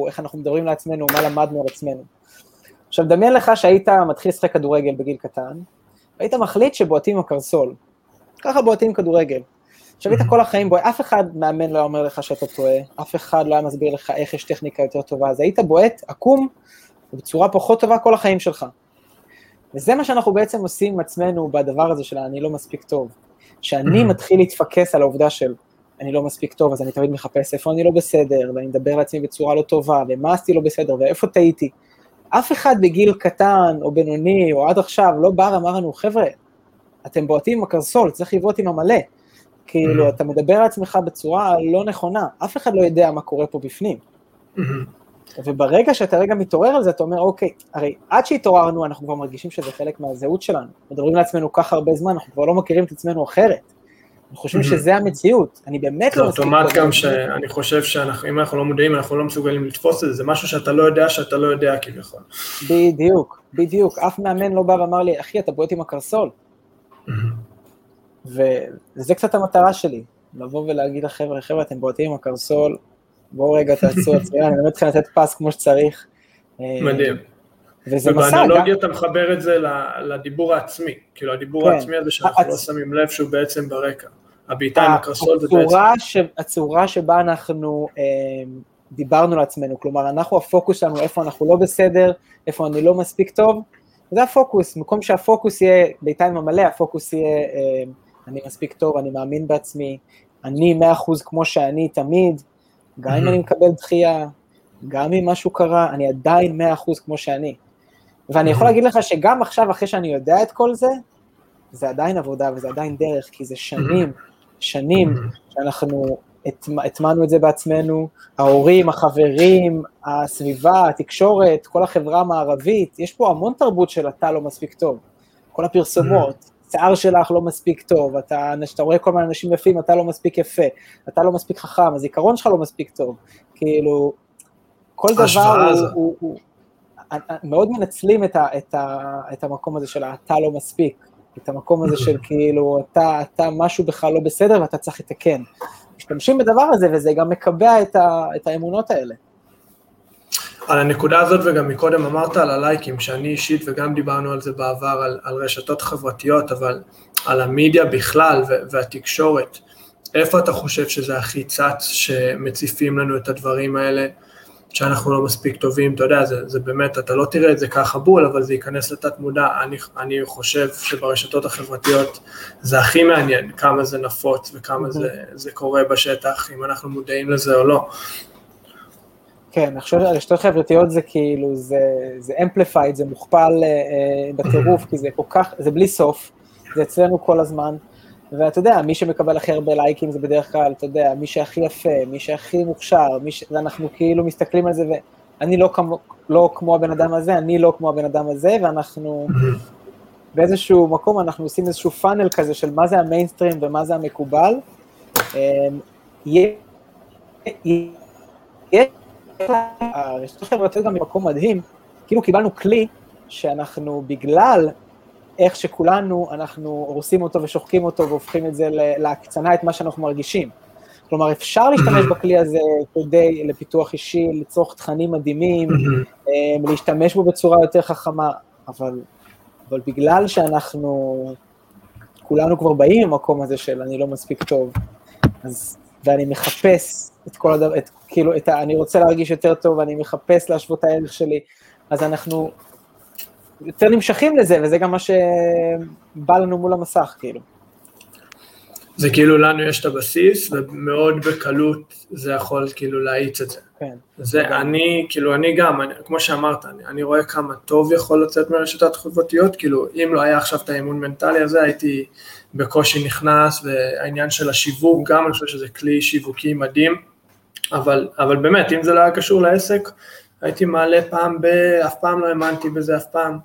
איך אנחנו מדברים לעצמנו, מה למדנו על עצמנו. עכשיו, דמיין לך שהיית מתחיל לשחק כדורגל בגיל קטן, והיית מחליט שבועטים עם הקרסול, ככה בועטים כדורגל, שווית כל החיים בו, אף אחד מאמן לא אומר לך שאתה טועה, אף אחד לא היה מסביר לך איך יש טכניקה יותר טובה, אז היית בועט, עקום, ובצורה פחות טובה כל החיים שלך. וזה מה שאנחנו בעצם עושים עם עצמנו בדבר הזה של אני לא מספיק טוב, שאני מתחיל להתפקס על העובדה של אני לא מספיק טוב, אז אני תמיד מחפש איפה אני לא בסדר, ואני מדבר לעצמי בצורה לא טובה, ומה עשיתי לא בסדר, ואיפה טעיתי. אף אחד בגיל קטן, או בינוני, או עד עכשיו, לא בא אמר לנו, חבר'ה, אתם בועטים עם הקרסול, צריך לבעוט עם המלא. כאילו, אתה מדבר על עצמך בצורה לא נכונה, אף אחד לא יודע מה קורה פה בפנים. וברגע שאתה רגע מתעורר על זה, אתה אומר, אוקיי, הרי עד שהתעוררנו, אנחנו כבר מרגישים שזה חלק מהזהות שלנו. מדברים לעצמנו כך הרבה זמן, אנחנו כבר לא מכירים את עצמנו אחרת. אנחנו חושבים שזה המציאות. אני באמת לא מסכים. אוטומט גם שאני חושב שאם אנחנו לא מודעים, אנחנו לא מסוגלים לתפוס את זה. זה משהו שאתה לא יודע, שאתה לא יודע כביכול. בדיוק, בדיוק. אף מאמן לא בא ואמר לי, אחי, אתה בועט עם הקרסול. וזה קצת המטרה שלי, לבוא ולהגיד לחבר'ה, חבר'ה, אתם בועטים עם הקרסול, בואו רגע תעשו עצמי, אני באמת צריכה לתת פס כמו שצריך. מדהים. ובאנלוגיה אתה מחבר את זה לדיבור העצמי, כאילו הדיבור העצמי הזה שאנחנו לא שמים לב שהוא בעצם ברקע, הביטה עם הקרסול זה בעצם. הצורה שבה אנחנו דיברנו לעצמנו, כלומר אנחנו הפוקוס שלנו, איפה אנחנו לא בסדר, איפה אני לא מספיק טוב, זה הפוקוס, מקום שהפוקוס יהיה, ביתיים המלא, הפוקוס יהיה, אני מספיק טוב, אני מאמין בעצמי, אני 100% כמו שאני תמיד, גם אם אני מקבל דחייה, גם אם משהו קרה, אני עדיין 100% כמו שאני. ואני יכול להגיד לך שגם עכשיו, אחרי שאני יודע את כל זה, זה עדיין עבודה וזה עדיין דרך, כי זה שנים, שנים שאנחנו הטמנו את זה בעצמנו, ההורים, החברים, הסביבה, התקשורת, כל החברה המערבית, יש פה המון תרבות של אתה לא מספיק טוב, כל הפרסומות, שיער שלך לא מספיק טוב, אתה רואה כל מיני אנשים יפים, אתה לא מספיק יפה, אתה לא מספיק חכם, הזיכרון שלך לא מספיק טוב, כאילו, כל דבר הוא, מאוד מנצלים את המקום הזה של אתה לא מספיק, את המקום הזה של כאילו, אתה משהו בכלל לא בסדר ואתה צריך לתקן, משתמשים בדבר הזה, וזה גם מקבע את האמונות האלה. על הנקודה הזאת, וגם מקודם אמרת על הלייקים, שאני אישית, וגם דיברנו על זה בעבר, על רשתות חברתיות, אבל על המדיה בכלל, והתקשורת, איפה אתה חושב שזה הכי צץ, שמציפים לנו את הדברים האלה, שאנחנו לא מספיק טובים, אתה יודע, זה באמת, אתה לא תראה את זה ככה בול, אבל זה ייכנס לתת מודע, אני חושב שברשתות החברתיות זה הכי מעניין, כמה זה נפוץ וכמה זה קורה בשטח, אם אנחנו מודעים לזה או לא. כן, אני חושב שהרשתות החברתיות זה כאילו, זה amplified, זה מוכפל בטירוף, כי זה כל כך, זה בלי סוף, זה אצלנו כל הזמן, ואתה יודע, מי שמקבל הכי הרבה לייקים זה בדרך כלל, אתה יודע, מי שהכי יפה, מי שהכי מוכשר, ואנחנו כאילו מסתכלים על זה, ואני לא כמו הבן אדם הזה, אני לא כמו הבן אדם הזה, ואנחנו באיזשהו מקום, אנחנו עושים איזשהו פאנל כזה של מה זה המיינסטרים ומה זה המקובל. הרשתות החברתיות גם במקום מדהים, כאילו קיבלנו כלי שאנחנו בגלל איך שכולנו, אנחנו הורסים אותו ושוחקים אותו והופכים את זה להקצנה, את מה שאנחנו מרגישים. כלומר, אפשר להשתמש בכלי הזה כדי לפיתוח אישי, לצורך תכנים מדהימים, להשתמש בו בצורה יותר חכמה, אבל בגלל שאנחנו, כולנו כבר באים במקום הזה של אני לא מספיק טוב, אז, ואני מחפש את כל הדבר, כאילו, אני רוצה להרגיש יותר טוב, אני מחפש להשוות הערך שלי, אז אנחנו יותר נמשכים לזה, וזה גם מה שבא לנו מול המסך, כאילו. זה כאילו לנו יש את הבסיס, ומאוד בקלות זה יכול כאילו להאיץ את זה. כן. זה אני, כאילו אני גם, כמו שאמרת, אני רואה כמה טוב יכול לצאת מרשתות חברתיות, כאילו אם לא היה עכשיו את האימון מנטלי הזה, הייתי בקושי נכנס, והעניין של השיווק גם, אני חושב שזה כלי שיווקי מדהים, אבל באמת, אם זה לא היה קשור לעסק, הייתי מעלה פעם, אף פעם לא האמנתי בזה, אף פעם.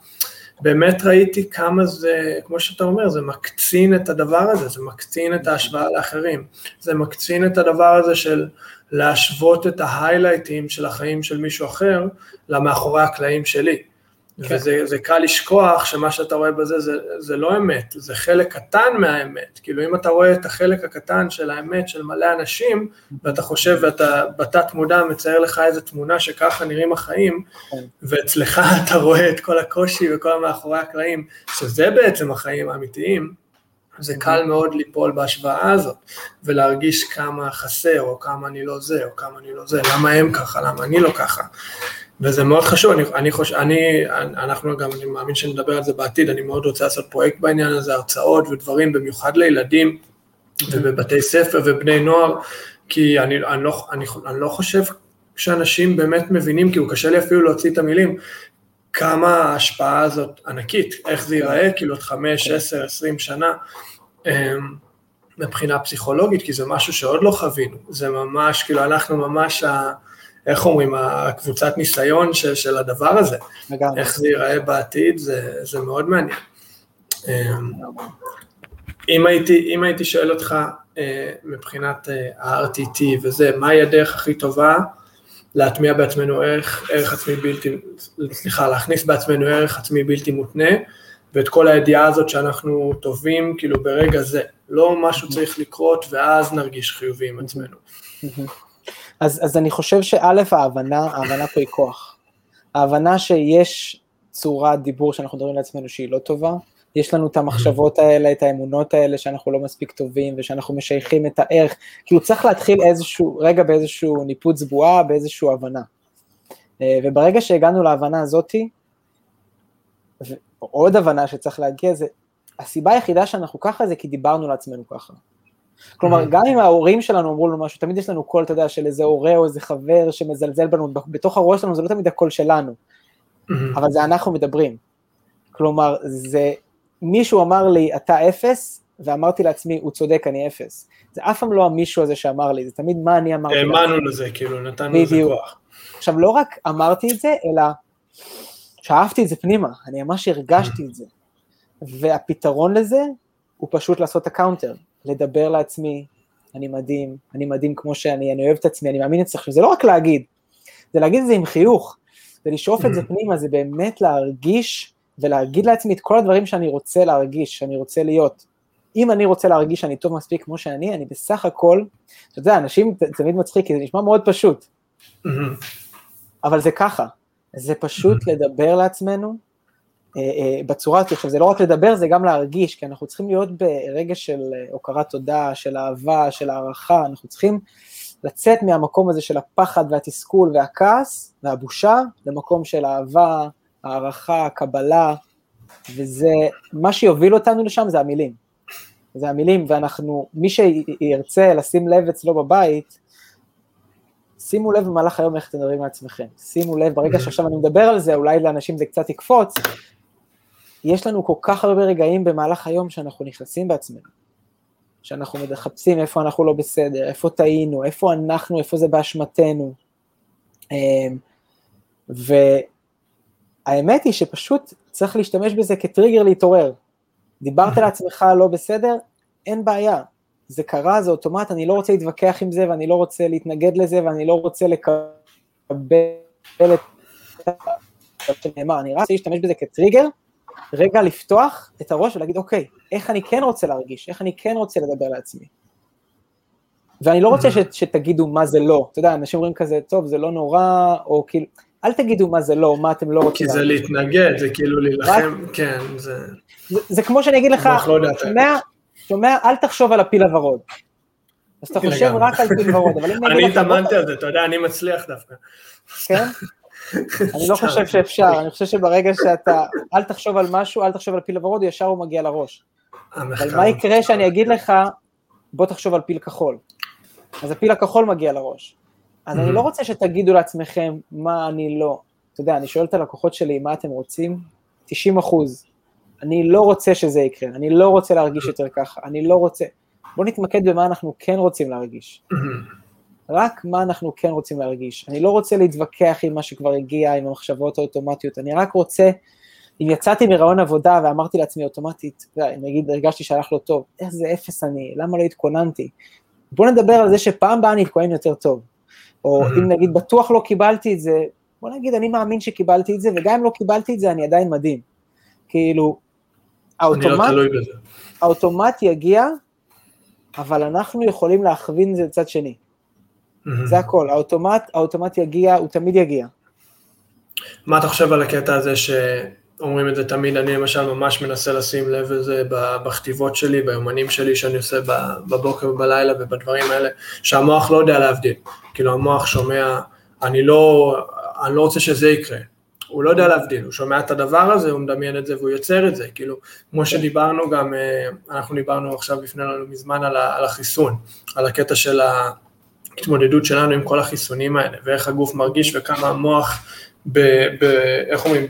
באמת ראיתי כמה זה, כמו שאתה אומר, זה מקצין את הדבר הזה, זה מקצין את ההשוואה לאחרים, זה מקצין את הדבר הזה של להשוות את ההיילייטים של החיים של מישהו אחר, למאחורי הקלעים שלי. וזה קל לשכוח שמה שאתה רואה בזה, זה לא אמת, זה חלק קטן מהאמת, כאילו אם אתה רואה את החלק הקטן של האמת של מלא אנשים, ואתה חושב ואתה בתת מודע מצייר לך איזו תמונה שככה נראים החיים, ואצלך אתה רואה את כל הקושי וכל המאחורי הקלעים, שזה בעצם החיים האמיתיים, זה קל מאוד ליפול בהשוואה הזאת, ולהרגיש כמה חסר, או כמה אני לא זה, או כמה אני לא זה, למה הם ככה, למה אני לא ככה, וזה מאוד חשוב, אנחנו גם, אני מאמין שנדבר על זה בעתיד, אני מאוד רוצה לעשות פרויקט בעניין הזה, הרצאות ודברים, במיוחד לילדים, ובבתי ספר ובני נוער, כי אני לא חושב שאנשים באמת מבינים, כי הוא קשה לי אפילו להוציא את המילים, כמה ההשפעה הזאת ענקית, איך זה ייראה, כאילו עוד 5, 10, 20 שנה, מבחינה פסיכולוגית, כי זה משהו שעוד לא חווינו, זה ממש, כאילו אנחנו ממש, איך אומרים, הקבוצת ניסיון של הדבר הזה, איך זה ייראה בעתיד, זה מאוד מעניין. אם הייתי שואל אותך, מבחינת ה-RTT וזה, מהי הדרך הכי טובה, להטמיע בעצמנו ערך עצמי בלתי, להכניס בעצמנו ערך עצמי בלתי מותנה, ואת כל הידיעה הזאת שאנחנו טובים, כאילו ברגע זה, לא משהו צריך לקרות, ואז נרגיש חיובי עם עצמנו. אז אני חושב שאלף ההבנה פה היא כוח. ההבנה שיש צורת דיבור שאנחנו מדברים לעצמנו שהיא לא טובה, יש לנו את המחשבות האלה, את האמונות האלה, שאנחנו לא מספיק טובים, ושאנחנו משייכים את הערך, כאילו צריך להתחיל איזשהו, רגע באיזשהו ניפוץ בועה, באיזשהו הבנה. וברגע שהגענו להבנה הזאת, ועוד הבנה שצריך להגיע, זה, הסיבה היחידה שאנחנו ככה, זה כי דיברנו לעצמנו ככה. כלומר, גם אם ההורים שלנו אמרו לנו משהו, תמיד יש לנו קול, אתה יודע, של איזה הורה או איזה חבר, שמזלזל בנו, בתוך הראש שלנו, זה לא תמיד הקול שלנו, אבל זה אנחנו מדברים. כלומר, זה מישהו אמר לי, אתה אפס, ואמרתי לעצמי, הוא צודק, אני אפס. זה אף פעם לא המישהו הזה שאמר לי, זה תמיד מה אני אמרתי. האמנו לזה, כאילו, נתנו לזה כוח. עכשיו, לא רק אמרתי את זה, אלא שאהבתי את זה פנימה, אני ממש הרגשתי את זה. והפתרון לזה, הוא פשוט לעשות את הקאונטר, לדבר לעצמי, אני מדהים, אני מדהים כמו שאני, אני אוהב את עצמי, אני מאמין את זה. עכשיו, זה לא רק להגיד, זה להגיד את זה עם חיוך, ולשאוף את זה פנימה, זה באמת להרגיש ולהגיד לעצמי את כל הדברים שאני רוצה להרגיש, שאני רוצה להיות. אם אני רוצה להרגיש שאני טוב מספיק כמו שאני, אני בסך הכל, אתה יודע, אנשים תמיד מצחיק, כי זה נשמע מאוד פשוט. אבל זה ככה, זה פשוט לדבר לעצמנו בצורה, כי זה לא רק לדבר, זה גם להרגיש, כי אנחנו צריכים להיות ברגע של הוקרת תודה, של אהבה, של הערכה, אנחנו צריכים לצאת מהמקום הזה של הפחד והתסכול והכעס והבושה, למקום של אהבה, הערכה, קבלה, וזה, מה שיוביל אותנו לשם זה המילים. זה המילים, ואנחנו, מי שירצה לשים לב אצלו בבית, שימו לב במהלך היום איך אתם מדברים לעצמכם. שימו לב, ברגע שעכשיו אני מדבר על זה, אולי לאנשים זה קצת יקפוץ, יש לנו כל כך הרבה רגעים במהלך היום שאנחנו נכנסים בעצמנו. שאנחנו מחפשים איפה אנחנו לא בסדר, איפה טעינו, איפה אנחנו, איפה זה באשמתנו. האמת היא שפשוט צריך להשתמש בזה כטריגר להתעורר. דיברת לעצמך לא בסדר, אין בעיה. זה קרה, זה אוטומט, אני לא רוצה להתווכח עם זה, ואני לא רוצה להתנגד לזה, ואני לא רוצה לקבל את שנאמר. אני רוצה להשתמש בזה כטריגר, רגע לפתוח את הראש ולהגיד, אוקיי, איך אני כן רוצה להרגיש, איך אני כן רוצה לדבר לעצמי. ואני לא רוצה שתגידו מה זה לא. אתה יודע, אנשים אומרים כזה, טוב, זה לא נורא, או כאילו... אל תגידו מה זה לא, מה אתם לא רוצים. כי זה להתנגד, זה כאילו להילחם, כן, זה... זה כמו שאני אגיד לך, שומע, אל תחשוב על הפיל הוורוד. אז אתה חושב רק על פיל הוורוד, אבל אם אני התאמנתי על זה, אתה יודע, אני מצליח דווקא. כן? אני לא חושב שאפשר, אני חושב שברגע שאתה, אל תחשוב על משהו, אל תחשוב על פיל הוורוד, ישר הוא מגיע לראש. אבל מה יקרה שאני אגיד לך, בוא תחשוב על פיל כחול. אז הפיל הכחול מגיע לראש. אז אני לא רוצה שתגידו לעצמכם מה אני לא, אתה יודע, אני שואל את הלקוחות שלי מה אתם רוצים, 90%, אני לא רוצה שזה יקרה, אני לא רוצה להרגיש יותר ככה, אני לא רוצה, בואו נתמקד במה אנחנו כן רוצים להרגיש, רק מה אנחנו כן רוצים להרגיש, אני לא רוצה להתווכח עם מה שכבר הגיע, עם המחשבות האוטומטיות, אני רק רוצה, אם יצאתי מרעיון עבודה ואמרתי לעצמי אוטומטית, נגיד הרגשתי שהלך לא טוב, איך זה אפס אני, למה לא התכוננתי, בואו נדבר על זה שפעם הבאה אני אתכונן יותר טוב, או אם נגיד בטוח לא קיבלתי את זה, בוא נגיד אני מאמין שקיבלתי את זה, וגם אם לא קיבלתי את זה אני עדיין מדהים. כאילו, האוטומט יגיע, אבל אנחנו יכולים להכווין את זה לצד שני. זה הכל, האוטומט יגיע, הוא תמיד יגיע. מה אתה חושב על הקטע הזה אומרים את זה תמיד, אני למשל ממש מנסה לשים לב לזה בכתיבות שלי, ביומנים שלי שאני עושה בבוקר ובלילה ובדברים האלה, שהמוח לא יודע להבדיל, כאילו המוח שומע, אני לא רוצה שזה יקרה, הוא לא יודע להבדיל, הוא שומע את הדבר הזה, הוא מדמיין את זה והוא יוצר את זה, כאילו, כמו שדיברנו גם, אנחנו דיברנו עכשיו לפני לנו מזמן על החיסון, על הקטע של ההתמודדות שלנו עם כל החיסונים האלה, ואיך הגוף מרגיש וכמה המוח, איך אומרים,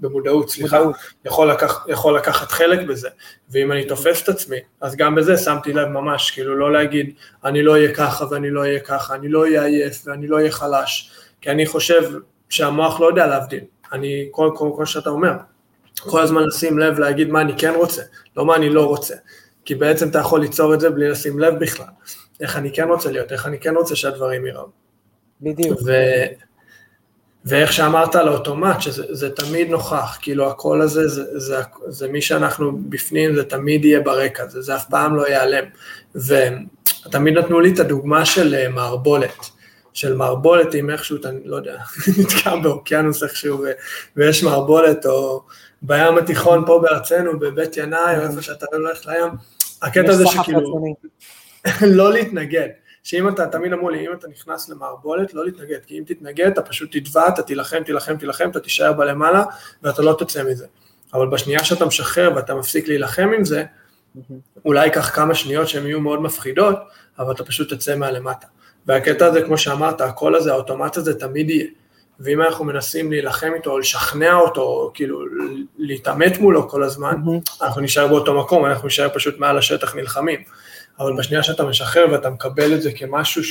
במודעות, סליחה, יכול לקחת חלק בזה, ואם אני תופס את עצמי, אז גם בזה שמתי לב ממש, כאילו לא להגיד, אני לא אהיה ככה ואני לא אהיה ככה, אני לא אהיה עייף ואני לא אהיה חלש, כי אני חושב שהמוח לא יודע להבדיל, אני, כל שאתה אומר, כל הזמן לשים לב להגיד מה אני כן רוצה, לא מה אני לא רוצה, כי בעצם אתה יכול ליצור את זה בלי לשים לב בכלל, איך אני כן רוצה להיות, איך אני כן רוצה שהדברים ייראו. בדיוק. ואיך שאמרת על האוטומט, שזה תמיד נוכח, כאילו הכל הזה, זה מי שאנחנו בפנים, זה תמיד יהיה ברקע, זה אף פעם לא ייעלם, ותמיד נתנו לי את הדוגמה של מערבולת, עם איכשהו, אני לא יודע, נתקע באוקיינוס איכשהו, ויש מערבולת, או בים התיכון פה בארצנו, בבית ינאי, או איפה שאתה לא הולך לים, הקטע הזה שכאילו, לא להתנגד, שאם אתה, תמיד אמרו לי, אם אתה נכנס למערבולת, לא להתנגד, כי אם תתנגד, אתה פשוט תדבע, אתה תילחם, אתה תישאר בלמעלה, ואתה לא תוצא מזה. אבל בשנייה שאתה משחרר, ואתה מפסיק להילחם עם זה, אולי כך כמה שניות שהן יהיו מאוד מפחידות, אבל אתה פשוט תצא מהלמטה. והקטע הזה, כמו שאמרת, הכל הזה, האוטומט הזה, תמיד יהיה. ואם אנחנו מנסים להילחם איתו, או לשכנע אותו, או כאילו להתאמת מולו כל הזמן, אנחנו נשאר באותו מקום, אנחנו נשאר פשוט מעל השטח, נלחמים. אבל בשנייה שאתה משחרר ואתה מקבל את זה כמשהו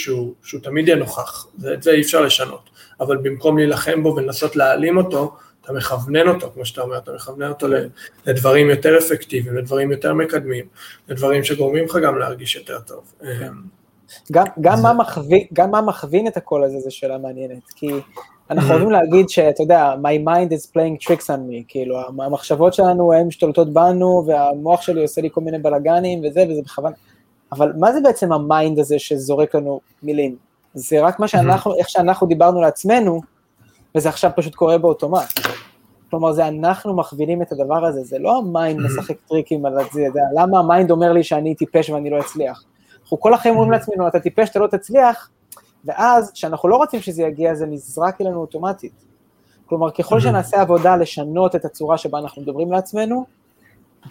שהוא תמיד יהיה נוכח, את זה אי אפשר לשנות, אבל במקום להילחם בו ולנסות להעלים אותו, אתה מכוונן אותו, כמו שאתה אומר, אתה מכוונן אותו לדברים יותר אפקטיביים, לדברים יותר מקדמים, לדברים שגורמים לך גם להרגיש יותר טוב. גם מה מכווין את הכל הזה, זו שאלה מעניינת, כי אנחנו יכולים להגיד שאתה יודע, my mind is playing tricks on me, כאילו המחשבות שלנו הן משתולטות בנו, והמוח שלי עושה לי כל מיני בלגנים וזה בכוונה, אבל מה זה בעצם המיינד הזה שזורק לנו מילים? זה רק מה שאנחנו, איך שאנחנו דיברנו לעצמנו, וזה עכשיו פשוט קורה באוטומט. כלומר, זה אנחנו מכווינים את הדבר הזה, זה לא המיינד משחק טריקים על זה, למה המיינד אומר לי שאני טיפש ואני לא אצליח? אנחנו כל החיים אומרים לעצמנו, אתה טיפש, אתה לא תצליח, ואז כשאנחנו לא רוצים שזה יגיע, זה נזרק אלינו אוטומטית. כלומר, ככל שנעשה עבודה לשנות את הצורה שבה אנחנו מדברים לעצמנו,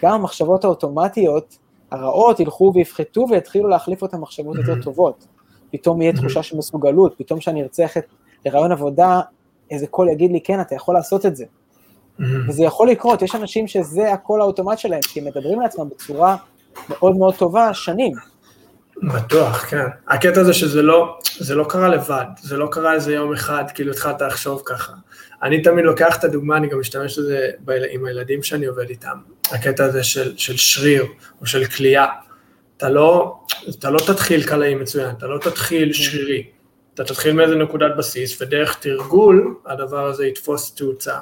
גם המחשבות האוטומטיות, הרעות ילכו ויפחתו ויתחילו להחליף אותם מחשבות יותר טובות. פתאום יהיה תחושה של מסוגלות, פתאום שאני ארצה לרעיון עבודה, איזה קול יגיד לי, כן, אתה יכול לעשות את זה. וזה יכול לקרות, יש אנשים שזה הקול האוטומט שלהם, כי הם מדברים לעצמם בצורה מאוד מאוד טובה שנים. בטוח, כן. הקטע הזה שזה לא קרה לבד, זה לא קרה איזה יום אחד, כאילו התחלת לחשוב ככה. אני תמיד לוקח את הדוגמה, אני גם משתמש לזה עם הילדים שאני עובד איתם, הקטע הזה של שריר או של כלייה, אתה לא תתחיל קלעי מצוין, אתה לא תתחיל שרירי, אתה תתחיל מאיזה נקודת בסיס, ודרך תרגול הדבר הזה יתפוס תאוצה,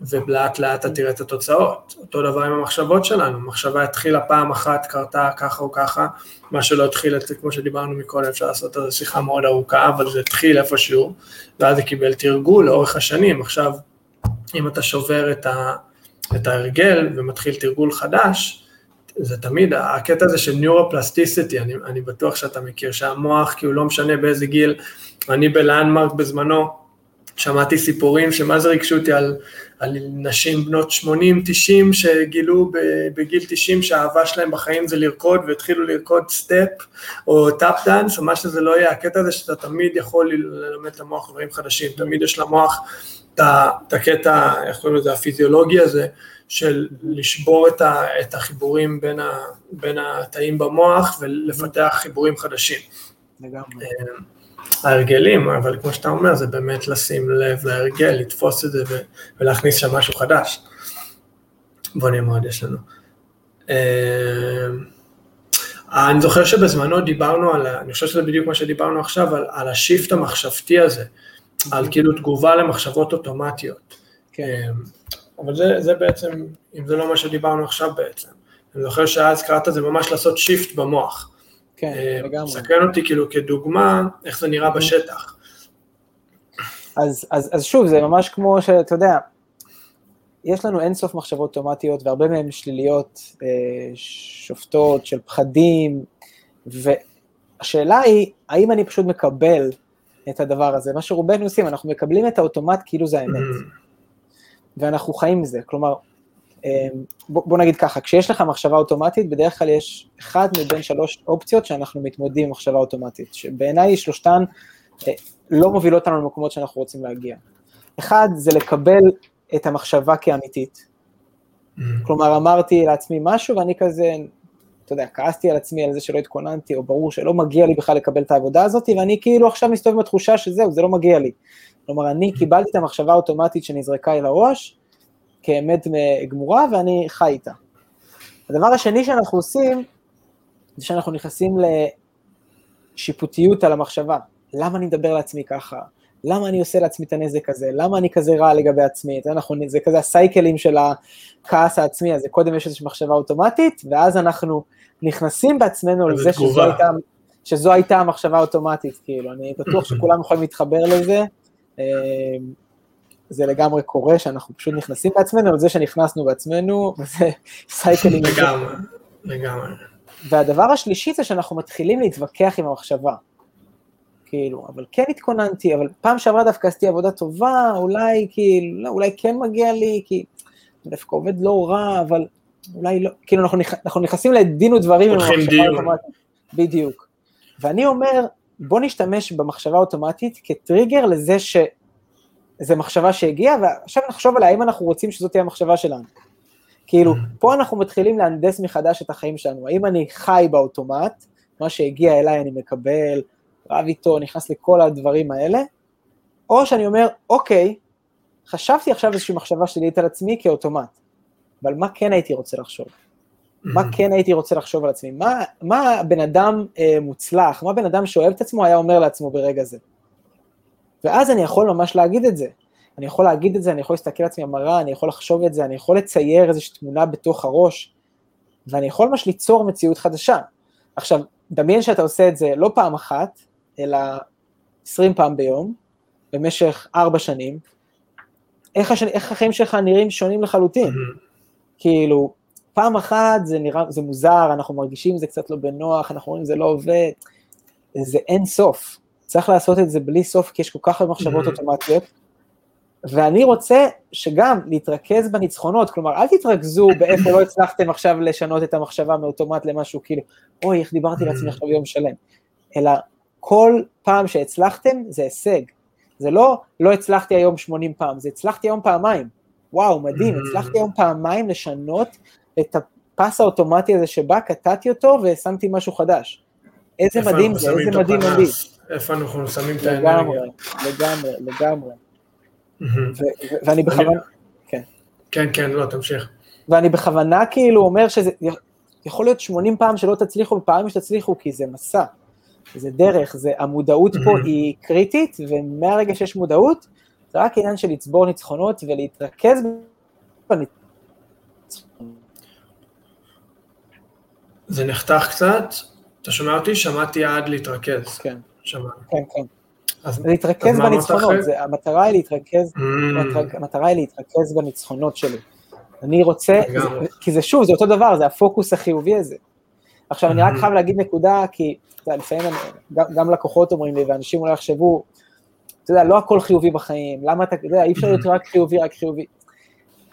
ובלאט לאט אתה תראה את התוצאות, אותו דבר עם המחשבות שלנו, המחשבה התחילה פעם אחת, קרתה ככה או ככה, מה שלא התחיל, כמו שדיברנו מקודם, אפשר לעשות איזו שיחה מאוד ארוכה, אבל זה התחיל איפשהו, ואז זה קיבל תרגול לאורך השנים, עכשיו אם אתה שובר את ההרגל ומתחיל תרגול חדש, זה תמיד, הקטע הזה של ניורופלסטיסיטי, אני בטוח שאתה מכיר, שהמוח, כי הוא לא משנה באיזה גיל, אני בלנדמרק בזמנו, שמעתי סיפורים שמה זה ריגשו אותי על נשים בנות 80-90 שגילו בגיל 90 שהאהבה שלהם בחיים זה לרקוד והתחילו לרקוד סטפ או טאפ דאנס, מה שזה לא יהיה, הקטע הזה שאתה תמיד יכול ללמד את המוח דברים חדשים, תמיד יש למוח את הקטע, איך קוראים לזה, הפיזיולוגיה הזה, של לשבור את החיבורים בין התאים במוח ולפתח חיבורים חדשים. לגמרי. ההרגלים, אבל כמו שאתה אומר, זה באמת לשים לב להרגל, לתפוס את זה ולהכניס שם משהו חדש. בוא נראה מאוד יש לנו. אני זוכר שבזמנו דיברנו אני חושב שזה בדיוק מה שדיברנו עכשיו, על השיפט המחשבתי הזה, על כאילו תגובה למחשבות אוטומטיות. אבל זה בעצם, אם זה לא מה שדיברנו עכשיו בעצם, אני זוכר שאז קראת זה ממש לעשות שיפט במוח. סכן אותי כאילו כדוגמה, איך זה נראה בשטח. אז שוב, זה ממש כמו שאתה יודע, יש לנו אינסוף מחשבות אוטומטיות, והרבה מהן שליליות, שופטות, של פחדים, והשאלה היא, האם אני פשוט מקבל את הדבר הזה? מה שרובנו עושים, אנחנו מקבלים את האוטומט כאילו זה האמת, ואנחנו חיים מזה, כלומר, בוא נגיד ככה, כשיש לך מחשבה אוטומטית, בדרך כלל יש אחד מבין שלוש אופציות שאנחנו מתמודדים עם מחשבה אוטומטית, שבעיניי שלושתן לא מובילות אותנו למקומות שאנחנו רוצים להגיע. אחד, זה לקבל את המחשבה כאמיתית. כלומר, אמרתי לעצמי משהו, ואני כזה, אתה יודע, כעסתי על עצמי על זה שלא התכוננתי, או ברור שלא מגיע לי בכלל לקבל את העבודה הזאת, ואני כאילו עכשיו מסתובב עם התחושה שזהו, זה לא מגיע לי. כלומר, אני קיבלתי את המחשבה האוטומטית שנזרקה אל הראש, כאמת גמורה, ואני חי איתה. הדבר השני שאנחנו עושים, זה שאנחנו נכנסים לשיפוטיות על המחשבה. למה אני מדבר לעצמי ככה? למה אני עושה לעצמי את הנזק הזה? למה אני כזה רע לגבי עצמי? זה כזה הסייקלים של הכעס העצמי הזה. קודם יש איזושהי מחשבה אוטומטית, ואז אנחנו נכנסים בעצמנו לזה שזו הייתה המחשבה האוטומטית. כאילו, אני בטוח שכולם יכולים להתחבר לזה. זה לגמרי קורה שאנחנו פשוט נכנסים בעצמנו, על זה שנכנסנו בעצמנו, וזה סייקלים. לגמרי. והדבר השלישי זה שאנחנו מתחילים להתווכח עם המחשבה. כאילו, אבל כן התכוננתי, אבל פעם שעברה דווקא עשיתי עבודה טובה, אולי כאילו, לא, אולי כן מגיע לי, כי דווקא עובד לא רע, אבל אולי לא, כאילו אנחנו נכנסים לדין ודברים עם המחשבה האוטומטית. בדיוק. ואני אומר, בוא נשתמש במחשבה האוטומטית כטריגר לזה שזו מחשבה שהגיעה, ועכשיו נחשוב עליה, האם אנחנו רוצים שזאת תהיה המחשבה שלנו. כאילו, פה אנחנו מתחילים להנדס מחדש את החיים שלנו, האם אני חי באוטומט, מה שהגיע אליי אני מקבל, רב איתו, נכנס לכל הדברים האלה, או שאני אומר, אוקיי, חשבתי עכשיו איזושהי מחשבה שלי על עצמי כאוטומט, אבל מה כן הייתי רוצה לחשוב? מה כן הייתי רוצה לחשוב על עצמי? מה בן אדם מוצלח, מה בן אדם שאוהב את עצמו היה אומר לעצמו ברגע זה? ואז אני יכול ממש להגיד את זה. אני יכול להגיד את זה, אני יכול להסתכל על עצמי במראה, אני יכול לחשוב את זה, אני יכול לצייר איזושהי תמונה בתוך הראש, ואני יכול ממש ליצור מציאות חדשה. עכשיו, דמיין שאתה עושה את זה לא פעם אחת, אלא 20 פעם ביום, במשך 4 שנים, איך החיים שלך נראים שונים לחלוטין? כאילו, פעם אחת זה מוזר, אנחנו מרגישים זה קצת לא בנוח, אנחנו רואים זה לא עובד, זה אין סוף. צריך לעשות את זה בלי סוף, כי יש כל כך הרבה מחשבות אוטומטיות, ואני רוצה שגם להתרכז בניצחונות, כלומר, אל תתרכזו באיפה לא הצלחתם עכשיו לשנות את המחשבה מאוטומט למשהו, כאילו, אוי, איך דיברתי לעצמי עכשיו יום שלם, אלא כל פעם שהצלחתם, זה הישג. זה לא הצלחתי היום 80 פעם, זה הצלחתי היום פעמיים. וואו, מדהים, הצלחתי היום פעמיים לשנות את הפס האוטומטי הזה שבה, קטעתי אותו ושמתי משהו חדש. איזה מדהים זה, איזה מדהים מדהים. איפה אנחנו שמים את האנרגיה. לגמרי. ואני בכוונה... כן, לא, תמשיך. ואני בכוונה כאילו אומר שזה... יכול להיות 80 פעם שלא תצליחו, פעמים שתצליחו, כי זה מסע. זה דרך, זה, המודעות פה היא קריטית, ומהרגע שיש מודעות, זה רק עניין של לצבור ניצחונות ולהתרכז בניצחונות. זה נחתך קצת, אתה שומע אותי? שמעתי עד להתרכז. כן, כן. להתרכז בניצחונות, המטרה היא להתרכז בניצחונות שלי. אני רוצה, כי זה שוב, זה אותו דבר, זה הפוקוס החיובי הזה. עכשיו אני רק חייב להגיד נקודה, כי לפעמים גם לקוחות אומרים לי, ואנשים אולי יחשבו, אתה יודע, לא הכל חיובי בחיים, למה אתה, אתה יודע, אי אפשר להיות רק חיובי.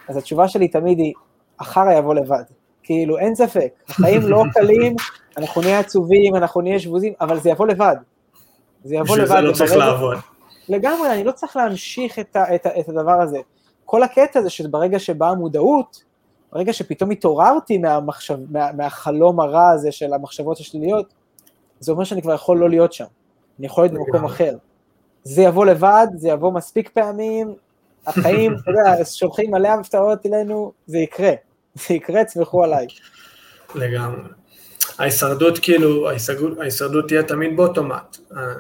אז התשובה שלי תמיד היא, אחרי יבוא לבד, כאילו אין ספק, החיים לא קלים, אנחנו נהיה עצובים, אנחנו נהיה שבוזים, אבל זה יבוא לבד. זה לא צריך לעבוד. לגמרי, אני לא צריך להמשיך את הדבר הזה. כל הקטע הזה שברגע שבאה המודעות, ברגע שפתאום התעוררתי מהחלום הרע הזה של המחשבות השליליות, זה אומר שאני כבר יכול לא להיות שם, אני יכול להיות במקום אחר. זה יבוא לבד, זה יבוא מספיק פעמים, החיים, אתה יודע, שולחים מלא הפתעות אלינו, זה יקרה, צמחו עליי. לגמרי. ההישרדות כאילו, ההישרדות תהיה תמיד באוטומט,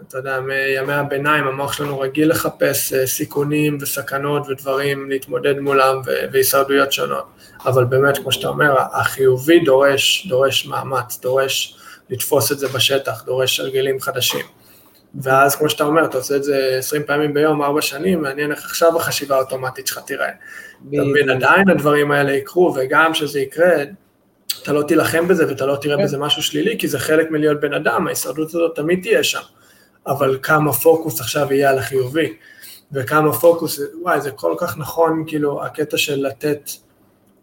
אתה יודע, מימי הביניים, המוח שלנו רגיל לחפש סיכונים וסכנות ודברים, להתמודד מולם והישרדויות שונות, אבל באמת, כמו שאתה אומר, החיובי דורש מאמץ, דורש לתפוס את זה בשטח, דורש הרגלים חדשים, ואז כמו שאתה אומר, אתה עושה את זה 20 פעמים ביום, 4 שנים, מעניין איך עכשיו החשיבה האוטומטית שלך תראה. תבין, עדיין הדברים האלה יקרו, וגם שזה יקרה, אתה לא תילחם בזה, ואתה לא תראה בזה משהו שלילי, כי זה חלק מלהיות בן אדם, ההישרדות הזאת תמיד תהיה שם, אבל כמה פוקוס עכשיו יהיה על החיובי, וכמה פוקוס, וואי, זה כל כך נכון, כאילו, הקטע של לתת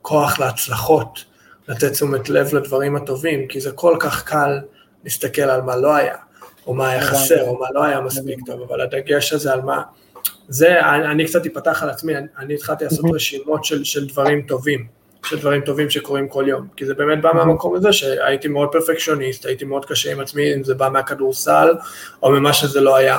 כוח להצלחות, לתת תשומת לב לדברים הטובים, כי זה כל כך קל להסתכל על מה לא היה, או מה היה חסר, או מה לא היה מספיק טוב, אבל הדגש הזה על מה, זה, אני קצת ייפתח על עצמי, אני התחלתי לעשות רשימות של דברים טובים, של דברים טובים שקורים כל יום, כי זה באמת בא מהמקום הזה שהייתי מאוד פרפקציוניסט, הייתי מאוד קשה עם עצמי, אם זה בא מהכדורסל, או ממה שזה לא היה,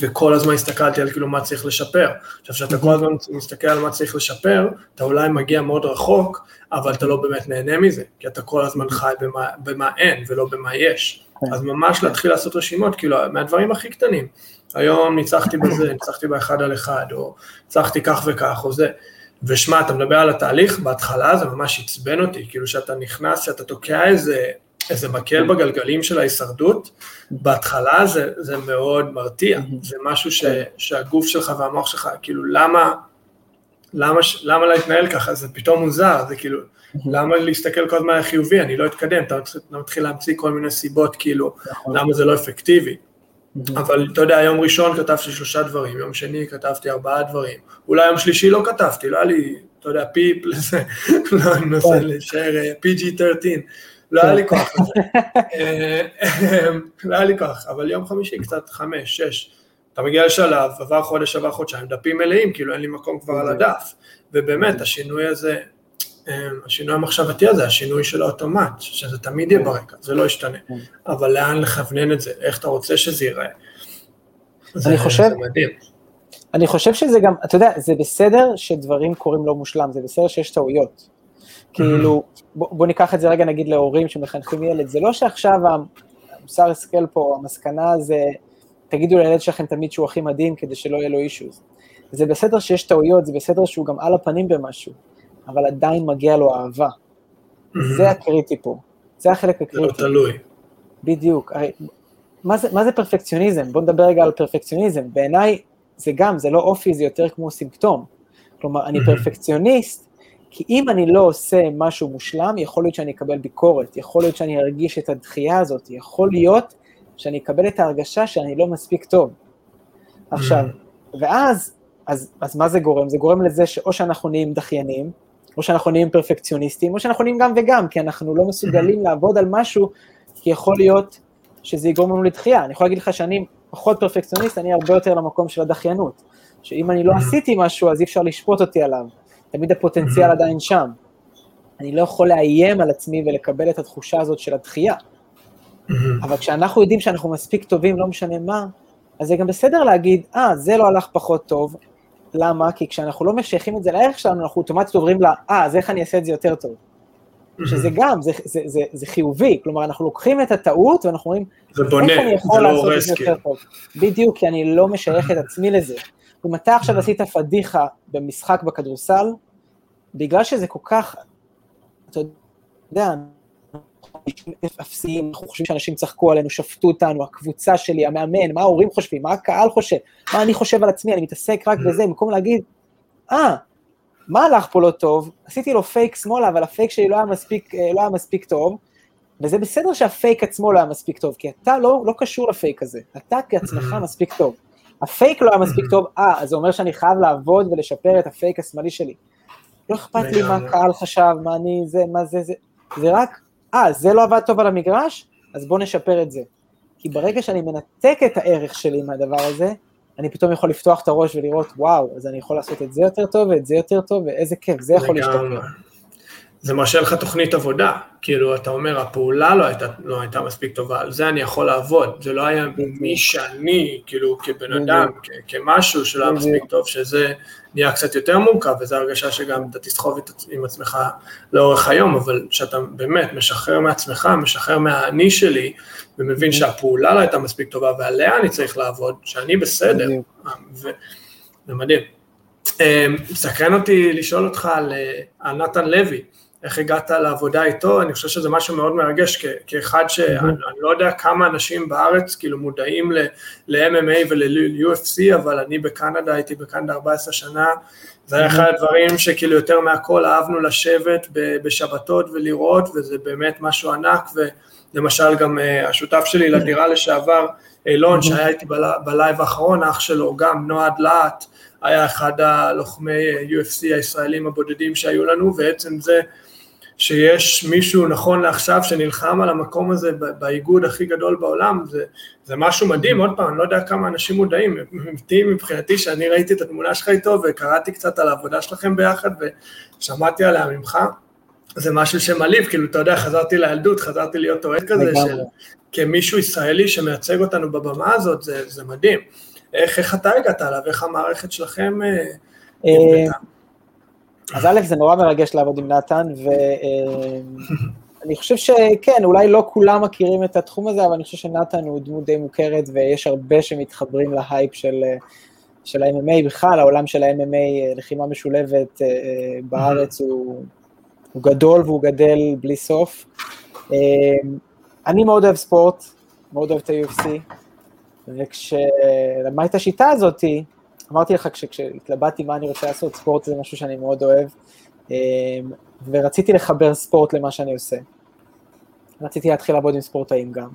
וכל הזמן הסתכלתי על כאילו מה צריך לשפר, עכשיו שאתה כל הזמן מסתכל על מה צריך לשפר, אתה אולי מגיע מאוד רחוק, אבל אתה לא באמת נהנה מזה, כי אתה כל הזמן חי במה אין, ולא במה יש, אז ממש להתחיל לעשות רשימות, כאילו מהדברים הכי קטנים, היום ניצחתי בזה, ניצחתי באחד על אחד, או ניצחתי כך וכך, או זה, ושמע, אתה מדבר על התהליך, בהתחלה זה ממש עצבן אותי, כאילו שאתה נכנס, שאתה תוקע איזה מקל בגלגלים של ההישרדות, בהתחלה זה מאוד מרתיע, זה משהו שהגוף שלך והמוח שלך, כאילו למה להתנהל ככה, זה פתאום מוזר, זה כאילו, למה להסתכל כל הזמן חיובי, אני לא אתקדם, אתה מתחיל להמציא כל מיני סיבות, כאילו, למה זה לא אפקטיבי. אבל אתה יודע, יום ראשון כתבתי 3 דברים, יום שני כתבתי 4 דברים, אולי יום שלישי לא כתבתי, לא היה לי, אתה יודע, פיפ לזה, לא נושא לשאר PG-13, לא היה לי כוח, אבל יום חמישי קצת 5, 6, אתה מגיע לשלב, עבר חודשיים, דפים מלאים, כאילו אין לי מקום כבר על הדף, ובאמת השינוי הזה, השינוי המחשבתי הזה, השינוי של האוטומט, שזה תמיד יהיה ברקע, זה לא ישתנה, אבל לאן לכוונן את זה, איך אתה רוצה שזה ייראה, זה מדהים. אני חושב שזה גם, אתה יודע, זה בסדר שדברים קורים לא מושלם, זה בסדר שיש טעויות, כאילו, בוא ניקח את זה רגע נגיד להורים שמחנכים ילד, זה לא שעכשיו המוסר הסכל פה, המסקנה זה, תגידו לילד שלכם תמיד שהוא הכי מדהים, כדי שלא יהיה לו אישוז, זה בסדר שיש טעויות, זה בסדר שהוא גם על הפנים במשהו, אבל עדיין מגיע לו אהבה. זה הקריטי פה. זה החלק הקריטי. זה לא תלוי. בדיוק. מה זה פרפקציוניזם? בוא נדבר רגע על פרפקציוניזם. בעיניי זה גם, זה לא אופי, זה יותר כמו סימפטום. כלומר, אני פרפקציוניסט, כי אם אני לא עושה משהו מושלם, יכול להיות שאני אקבל ביקורת, יכול להיות שאני ארגיש את הדחייה הזאת, יכול להיות שאני אקבל את ההרגשה שאני לא מספיק טוב. עכשיו, ואז, אז מה זה גורם? זה גורם לזה שאו שאנחנו נהיים דחיינים, או שאנחנו נהיים פרפקציוניסטים, או שאנחנו נהיים גם וגם, כי אנחנו לא מסוגלים לעבוד על משהו, כי יכול להיות שזה יגרום לנו לדחייה. אני יכול להגיד לך שאני פחות פרפקציוניסט, אני הרבה יותר למקום של הדחיינות, שאם אני לא עשיתי משהו, אז אי אפשר לשפוט אותי עליו, תמיד הפוטנציאל עדיין שם. אני לא יכול לאיים על עצמי ולקבל את התחושה הזאת של הדחייה. אבל כשאנחנו יודעים שאנחנו מספיק טובים, לא משנה מה, אז זה גם בסדר להגיד, זה לא הלך פחות טוב, למה? כי כשאנחנו לא משייכים את זה לערך שלנו, אנחנו אוטומטית עוברים אז איך אני אעשה את זה יותר טוב? שזה גם, זה חיובי, כלומר, אנחנו לוקחים את הטעות, ואנחנו אומרים, איך אני יכול לעשות את זה יותר טוב? בדיוק, כי אני לא משייך את עצמי לזה. אם אתה עכשיו עשית פדיחה במשחק בכדורסל, בגלל שזה כל כך, אתה יודע, אנחנו חושבים שאנשים צחקו עלינו, שפטו אותנו, הקבוצה שלי, המאמן, מה ההורים חושבים, מה הקהל חושב, מה אני חושב על עצמי, אני מתעסק רק בזה, במקום להגיד, מה הלך פה לא טוב, עשיתי לו פייק שמאלה, אבל הפייק שלי לא היה מספיק טוב, וזה בסדר שהפייק עצמו לא היה מספיק טוב, כי אתה לא קשור לפייק הזה, אתה כעצמך מספיק טוב, הפייק לא היה מספיק טוב, אז זה אומר שאני חייב לעבוד ולשפר את הפייק השמאלי שלי, לא אכפת לי מה הקהל חשב, מה אני, זה, מה זה, זה רק זה לא עבד טוב על המגרש, אז בוא נשפר את זה. כי ברגע שאני מנתק את הערך שלי מהדבר הזה, אני פתאום יכול לפתוח את הראש ולראות, וואו, אז אני יכול לעשות את זה יותר טוב, ואת זה יותר טוב, ואיזה כיף, זה יכול להשתפר. זה מרשה לך תוכנית עבודה, כאילו אתה אומר, הפעולה לא הייתה מספיק טובה, על זה אני יכול לעבוד, זה לא היה מי שאני, כאילו כבן אדם, כמשהו שלא היה מספיק טוב, שזה נהיה קצת יותר מורכב, וזו הרגשה שגם אתה תסחוב עם עצמך לאורך היום, אבל שאתה באמת משחרר מעצמך, משחרר מהאני שלי, ומבין שהפעולה לא הייתה מספיק טובה, ועליה אני צריך לעבוד, שאני בסדר, זה מדהים. סקרן אותי לשאול אותך על נתן לוי, איך הגעת לעבודה איתו, אני חושב שזה משהו מאוד מרגש, כאחד שאני לא יודע כמה אנשים בארץ, כאילו מודעים ל-MMA ול-UFC, אבל אני בקנדה, הייתי בקנדה 14 שנה, זה היה אחד הדברים שכאילו יותר מהכל אהבנו לשבת בשבתות ולראות, וזה באמת משהו ענק, ולמשל גם השותף שלי לדירה לשעבר, אילון, שהיה איתי בלייב האחרון, אח שלו גם, נועד לאט, היה אחד הלוחמי UFC הישראלים הבודדים שהיו לנו, ועצם זה שיש מישהו נכון לעכשיו שנלחם על המקום הזה באיגוד הכי גדול בעולם, זה משהו מדהים, עוד פעם, אני לא יודע כמה אנשים מודעים, מבחינתי שאני ראיתי את התמונה שלך איתו, וקראתי קצת על העבודה שלכם ביחד, ושמעתי עליה ממך, זה משהו שמעליב, כאילו אתה יודע, חזרתי לילדות, חזרתי להיות אוהד כזה, כמישהו ישראלי שמייצג אותנו בבמה הזאת, זה מדהים. איך אתה הגעת עליו, איך המערכת שלכם נבנתה? אז א', זה נורא מרגש לעבוד עם נתן, ואני חושב שכן, אולי לא כולם מכירים את התחום הזה, אבל אני חושב שנתן הוא דמות די מוכרת, ויש הרבה שמתחברים להייפ של ה-MMA, בכלל העולם של ה-MMA, לחימה משולבת בארץ, הוא גדול והוא גדל בלי סוף. אני מאוד אוהב ספורט, מאוד אוהב את ה-UFC, וכשלמה את השיטה הזאת, אמרתי לך כשהתלבטתי מה אני רוצה לעשות, ספורט זה משהו שאני מאוד אוהב, ורציתי לחבר ספורט למה שאני עושה. רציתי להתחיל לעבוד עם ספורטאים גם.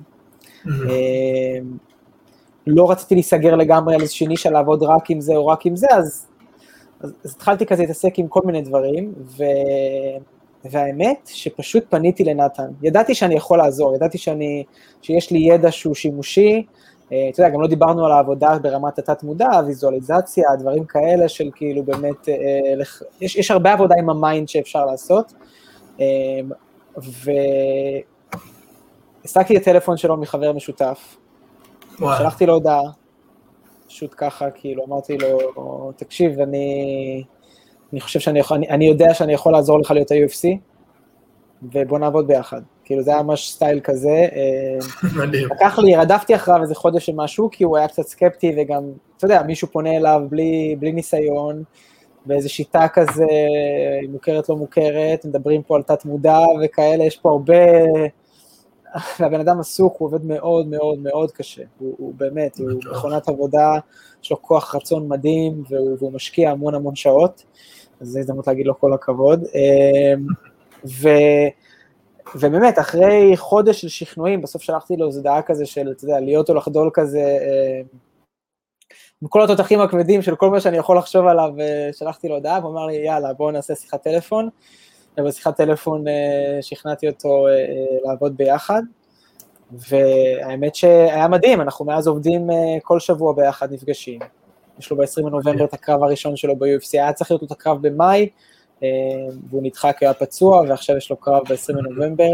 לא רציתי להיסגר לגמרי על איזושהי נישה לעבוד רק עם זה או רק עם זה, אז התחלתי כזה להתעסק עם כל מיני דברים, והאמת שפשוט פניתי לנתן. ידעתי שאני יכול לעזור, ידעתי שיש לי ידע שהוא שימושי, אתה יודע, גם לא דיברנו על העבודה ברמת התת מודע, הוויזואליזציה, הדברים כאלה של כאילו באמת, יש הרבה עבודה עם המיינד שאפשר לעשות, והסתכלתי את הטלפון שלו מחבר משותף, שלחתי לו הודעה, פשוט ככה, כאילו אמרתי לו, תקשיב, אני חושב אני יודע שאני יכול לעזור לך להיות ה-UFC, ובוא נעבוד ביחד. כאילו זה היה ממש סטייל כזה, לקח לי, רדפתי אחריו איזה חודש של משהו, כי הוא היה קצת סקפטי וגם, אתה יודע, מישהו פונה אליו בלי ניסיון, באיזו שיטה כזה, מוכרת לא מוכרת, מדברים פה על תת מודע וכאלה, יש פה הרבה, הבן אדם עסוק, הוא עובד מאוד מאוד מאוד קשה, הוא באמת, הוא מכונת עבודה, יש לו כוח רצון מדהים, והוא משקיע המון המון שעות, אז זו הזדמנות להגיד לו כל הכבוד, ובאמת, אחרי חודש של שכנועים, בסוף שלחתי לו איזו דעה כזה של, אתה יודע, להיות או לחדול כזה, עם כל התותחים הכבדים של כל מה שאני יכול לחשוב עליו, שלחתי לו דעה, ואמר לי, יאללה, בואו נעשה שיחת טלפון, ובשיחת טלפון שכנעתי אותו לעבוד ביחד, והאמת שהיה מדהים, אנחנו מאז עובדים כל שבוע ביחד נפגשים, יש לו ב-20 בנובמבר את הקרב הראשון שלו ב-UFC, היה צריך להיות את הקרב במאי, והוא נדחק, היה פצוע, ועכשיו יש לו קרב ב-20 בנובמבר,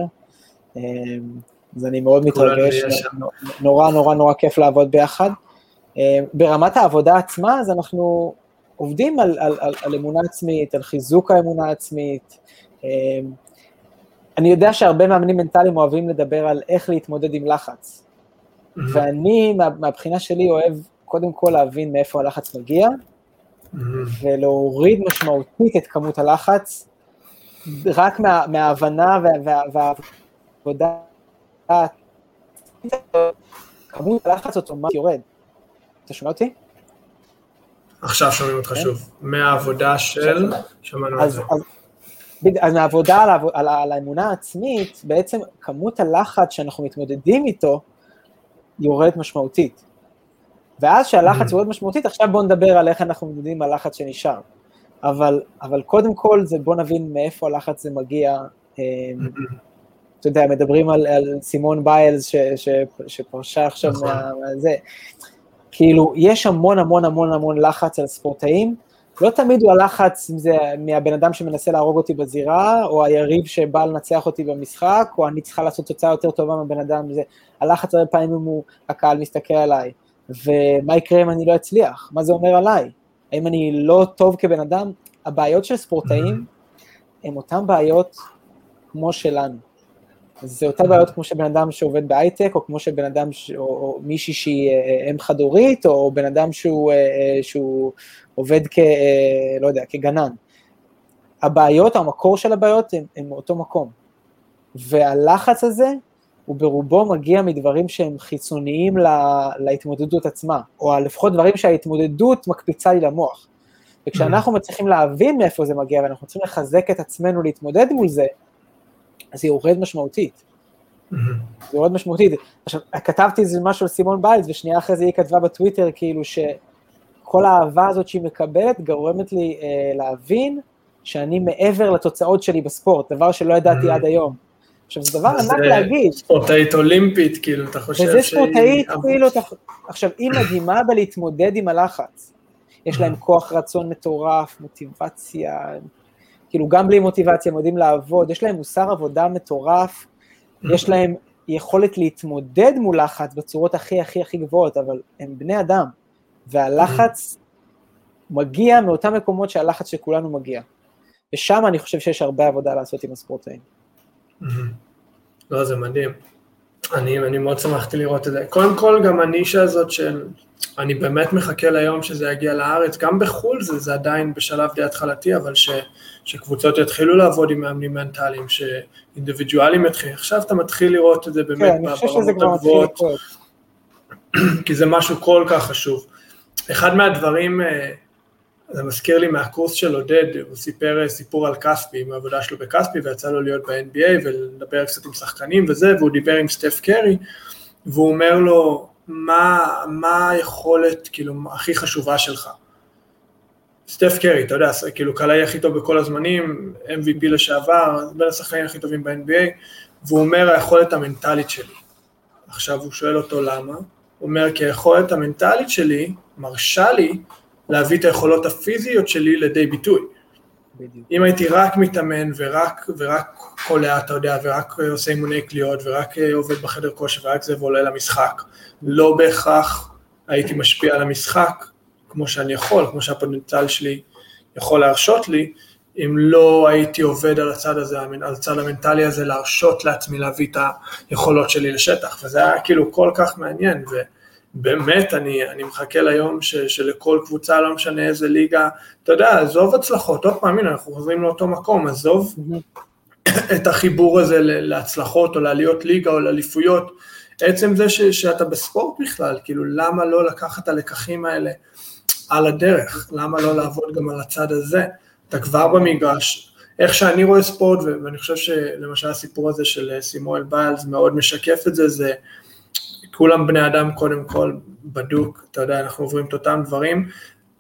אז אני מאוד מתרגש, נורא נורא נורא כיף לעבוד ביחד. ברמת העבודה עצמה, אז אנחנו עובדים על אמונה עצמית, על חיזוק האמונה העצמית, אני יודע שהרבה מאמנים מנטליים אוהבים לדבר על איך להתמודד עם לחץ, ואני מהבחינה שלי אוהב קודם כל להבין מאיפה הלחץ מגיע, ולהוריד משמעותית את כמות הלחץ, רק מההבנה והעבודה, כמות הלחץ אוטומטית יורד. אתה שומע אותי? עכשיו שומעים אותך שוב. מהעבודה של... שמענו את זה. אז מהעבודה על האמונה העצמית, בעצם כמות הלחץ שאנחנו מתמודדים איתו, יורדת משמעותית. ואז שהלחץ הוא עוד משמעותית, עכשיו בואו נדבר על איך אנחנו מתמודדים על לחץ שנשאר. אבל קודם כל, בואו נבין מאיפה הלחץ זה מגיע. אתה יודע, מדברים על סימון ביילס, שפרשה עכשיו מהזה. כאילו, יש המון המון המון המון לחץ על ספורטאים, לא תמיד הוא הלחץ מהבן אדם שמנסה להרוג אותי בזירה, או היריב שבא לנצח אותי במשחק, או אני צריכה לעשות תוצאה יותר טובה מהבן אדם, הלחץ הרבה פעמים הוא, הקהל מסתכל עליי. ומה יקרה אם אני לא אצליח? מה זה אומר עליי? האם אני לא טוב כבן אדם? הבעיות של ספורטאים הן אותן בעיות כמו שלנו. זה אותן בעיות כמו שבן אדם שעובד בהייטק, או כמו שבן אדם, או מישהי שהיא אם חד-הורית, או בן אדם שהוא עובד כגנן. הבעיות, המקור של הבעיות, הם מאותו מקום. והלחץ הזה, הוא ברובו מגיע מדברים שהם חיצוניים להתמודדות עצמה, או לפחות דברים שההתמודדות מקפיצה לי למוח. וכשאנחנו מצליחים להבין מאיפה זה מגיע, ואנחנו צריכים לחזק את עצמנו להתמודד מול זה, אז היא יורד משמעותית. זה יורד משמעותית. עכשיו, כתבתי משהו על סימון ביילס, ושנייה אחרי זה היא כתבה בטוויטר, כאילו שכל האהבה הזאת שהיא מקבלת, גורמת לי להבין שאני מעבר לתוצאות שלי בספורט, דבר שלא ידעתי עד היום. עכשיו, זה דבר ענק להגיד. ספורטאית אולימפית, כאילו, אתה חושב וזה ספורטאית, כאילו, עכשיו, היא מדהימה בלהתמודד עם הלחץ. יש להם כוח רצון מטורף, מוטיבציה, כאילו גם בלי מוטיבציה, הם יודעים לעבוד, יש להם מוסר עבודה מטורף, יש להם יכולת להתמודד מול לחץ בצורות הכי הכי הכי גבוהות, אבל הם בני אדם, והלחץ מגיע מאותם מקומות שהלחץ שכולנו מגיע. ושם אני חושב שיש הרבה עבודה לעשות עם הספורטאים. לא, זה מדהים. אני מאוד שמחתי לראות את זה. קודם כל, גם הנישה הזאת של, אני באמת מחכה ליום שזה יגיע לארץ, גם בחול זה עדיין בשלב די התחלתי, אבל שקבוצות יתחילו לעבוד עם מאמנים מנטליים, שאינדיבידואלים יתחיל. עכשיו אתה מתחיל לראות את זה באמת ברמות הגבוהות, כי זה משהו כל כך חשוב. אחד מהדברים, זה מזכיר לי מהקורס של עודד, הוא סיפר סיפור על קספי, עם העבודה שלו בקספי, ויצא לו להיות ב-NBA, ולדבר קצת עם שחקנים וזה, והוא דיבר עם סטף קרי, והוא אומר לו, מה היכולת, כאילו, הכי חשובה שלך? סטף קרי, אתה יודע, כאילו, קלעי הכי טוב בכל הזמנים, MVP לשעבר, בין השחקנים הכי טובים ב-NBA, והוא אומר, היכולת המנטלית שלי. עכשיו הוא שואל אותו למה, הוא אומר, כי היכולת המנטלית שלי מרשה לי, להביא את היכולות הפיזיות שלי לידי ביטוי. אם הייתי רק מתאמן ורק קולע, אתה יודע, ורק עושה אימוני קליעות, ורק עובד בחדר כושר, ורק זה ועולה למשחק, לא בהכרח הייתי משפיע על המשחק, כמו שאני יכול, כמו שהפוטנציאל שלי יכול להרשות לי, אם לא הייתי עובד על הצד הזה, על הצד המנטלי הזה, להרשות לעצמי להביא את היכולות שלי לשטח, וזה היה כאילו כל כך מעניין, באמת, אני מחכה ליום שלכל קבוצה, לא משנה איזה ליגה, אתה יודע, עזוב הצלחות, עוד פעם, אנחנו חוזרים לאותו מקום, עזוב את החיבור הזה להצלחות, או לעליות ליגה, או לאליפויות, עצם זה שאתה בספורט בכלל, כאילו, למה לא לקחת את הלקחים האלה על הדרך, למה לא לעבוד גם על הצד הזה, אתה כבר במגרש, איך שאני רואה ספורט, ואני חושב שלמשל הסיפור הזה של סימואל ביילס, מאוד משקף את זה, זה כולם בני אדם קודם כל בדוק, אתה יודע, אנחנו עוברים את אותם דברים,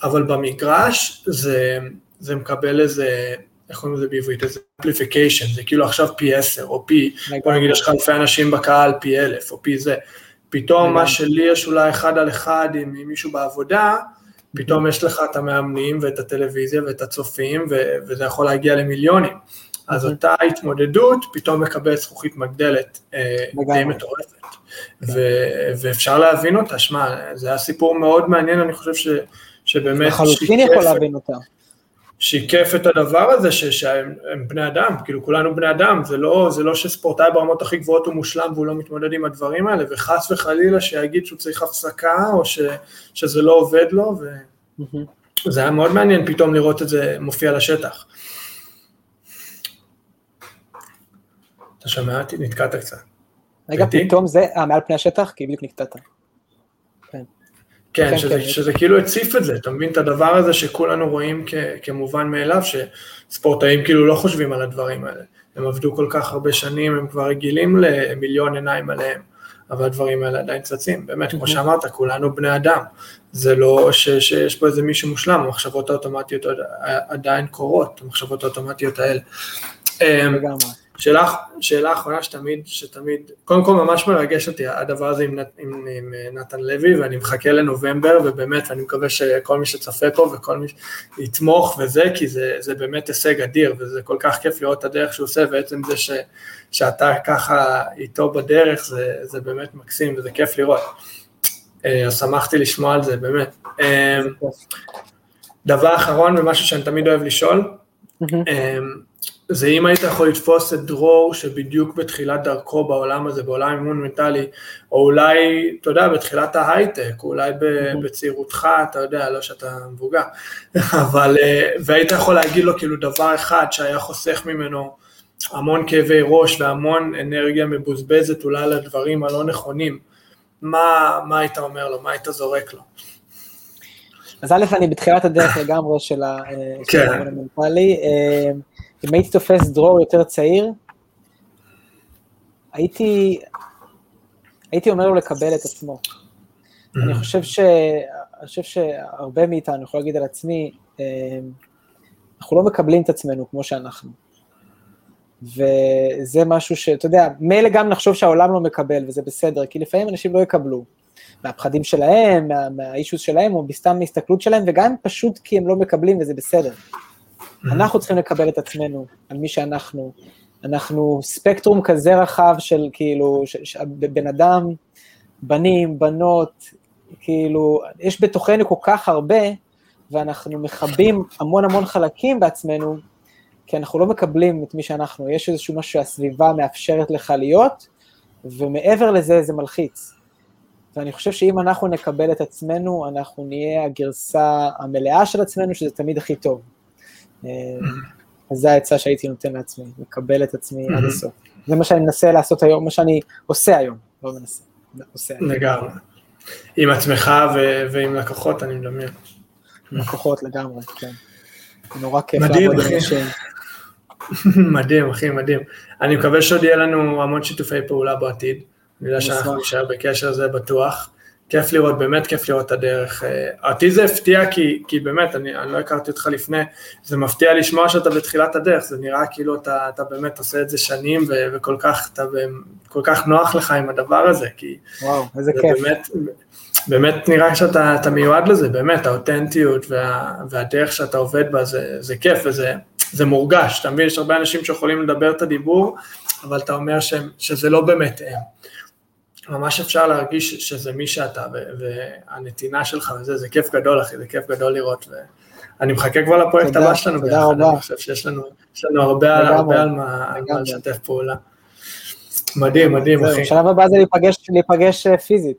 אבל במגרש זה מקבל איזה, איך קוראים לזה בעברית, איזה amplification, זה כאילו עכשיו פי 10, או פי, בוא נגיד, יש לך אלפי אנשים בקהל, פי 1000, או פי זה. פתאום מה שלי יש אולי אחד על אחד עם מישהו בעבודה, פתאום יש לך את המאמנים ואת הטלוויזיה ואת הצופים, וזה יכול להגיע למיליונים. אז אותה התמודדות פתאום מקבל זכוכית מגדלת די מטורפת. ואפשר להבין אותה, שמה, זה היה סיפור מאוד מעניין, אני חושב שבאמת שיקף את הדבר הזה, שהם בני אדם, כאילו כולנו בני אדם, זה לא שספורטאי ברמות הכי גבוהות הוא מושלם, והוא לא מתמודד עם הדברים האלה, וחס וחלילה שיגיד שהוא צריך הפסקה, או שזה לא עובד לו, וזה היה מאוד מעניין פתאום לראות את זה מופיע לשטח. אתה שמעתי, נתקעת קצת. רגע, פתאום זה מעל פני השטח, כי בדיוק נקטעת. כן, שזה כאילו הציף את זה, אתה מבין את הדבר הזה שכולנו רואים כמובן מאליו, שספורטאים כאילו לא חושבים על הדברים האלה, הם עבדו כל כך הרבה שנים, הם כבר רגילים למיליון עיניים עליהם, אבל הדברים האלה עדיין צצים, באמת, כמו שאמרת, כולנו בני אדם, זה לא שיש פה איזה מישהו מושלם, המחשבות האוטומטיות עדיין קורות, המחשבות האוטומטיות האלה. שאלה האחרונה שתמיד, קודם כל ממש מרגש אותי, הדבר הזה עם נתן לוי, ואני מחכה לנובמבר, ובאמת, ואני מקווה שכל מי שצפה פה, וכל מי יתמוך וזה, כי זה באמת הישג אדיר, וזה כל כך כיף לראות את הדרך שהוא עושה, ועצם זה שאתה ככה איתו בדרך, זה באמת מקסים, וזה כיף לראות. אז שמחתי לשמוע על זה, באמת. דבר אחרון, ומשהו שאני תמיד אוהב לשאול, זה אם היית יכול לתפוס את דרור שבדיוק בתחילת דרכו בעולם הזה, בעולם אימון מנטלי, או אולי, אתה יודע, בתחילת ההייטק, אולי בצעירותך, אתה יודע, לא שאתה מבוגר, אבל, והיית יכול להגיד לו כאילו דבר אחד שהיה חוסך ממנו המון כאבי ראש והמון אנרגיה מבוזבזת אולי על הדברים הלא נכונים, מה היית אומר לו, מה היית זורק לו? אז א', אני בתחילת הדרך לגמרי של האימון המנטלי, אם הייתי תופס דרור יותר צעיר, הייתי אומר לו לקבל את עצמו. אני חושב שהרבה מאיתנו, אני יכול להגיד על עצמי, אנחנו לא מקבלים את עצמנו כמו שאנחנו. וזה משהו שאתה יודע, מילא גם נחשוב שהעולם לא מקבל, וזה בסדר, כי לפעמים אנשים לא יקבלו. מהפחדים שלהם, מהאישוס שלהם, או בסתם מהסתכלות שלהם, וגם פשוט כי הם לא מקבלים וזה בסדר. אנחנו צריכים לקבל את עצמנו, על מי שאנחנו, אנחנו ספקטרום כזה רחב של כאילו, בן אדם, בנים, בנות, כאילו, יש בתוכנו כל כך הרבה, ואנחנו מחבים המון המון חלקים בעצמנו, כי אנחנו לא מקבלים את מי שאנחנו, יש איזשהו משהו שהסביבה מאפשרת לך להיות, ומעבר לזה זה מלחיץ. ואני חושב שאם אנחנו נקבל את עצמנו, אנחנו נהיה הגרסה המלאה של עצמנו, שזה תמיד הכי טוב. אז זה העצה שהייתי נותן לעצמי, לקבל את עצמי עד הסוף. זה מה שאני מנסה לעשות היום, מה שאני עושה היום, לא מנסה, עושה היום. לגמרי. עם עצמך ועם לקוחות, אני מדמיין. עם לקוחות לגמרי, כן. נורא כיף לעבוד עם אנשים. מדהים, אחי, מדהים. אני מקווה שעוד יהיה לנו המון שיתופי פעולה בעתיד. אני יודע שאנחנו נשאר בקשר הזה בטוח. כיף לראות, באמת כיף לראות את הדרך. אותי זה הפתיע, כי באמת, אני לא הכרתי אותך לפני, זה מפתיע לשמוע שאתה בתחילת הדרך, זה נראה כאילו אתה באמת עושה את זה שנים, וכל כך נוח לך עם הדבר הזה, כי זה באמת נראה שאתה מיועד לזה, באמת, האותנטיות והדרך שאתה עובד בה, זה כיף וזה מורגש, אתה מבין, יש הרבה אנשים שיכולים לדבר את הדיבור, אבל אתה אומר שזה לא באמת הם. ממש אפשר להרגיש שזה מי שאתה, והנתינה שלך וזה, זה כיף גדול אחי, זה כיף גדול לראות, ואני מחכה כבר לפרויקט הבא שלנו, אני חושב שיש לנו הרבה על מה לשתף פעולה. מדהים, מדהים אחי. בשלב הבא זה להיפגש פיזית.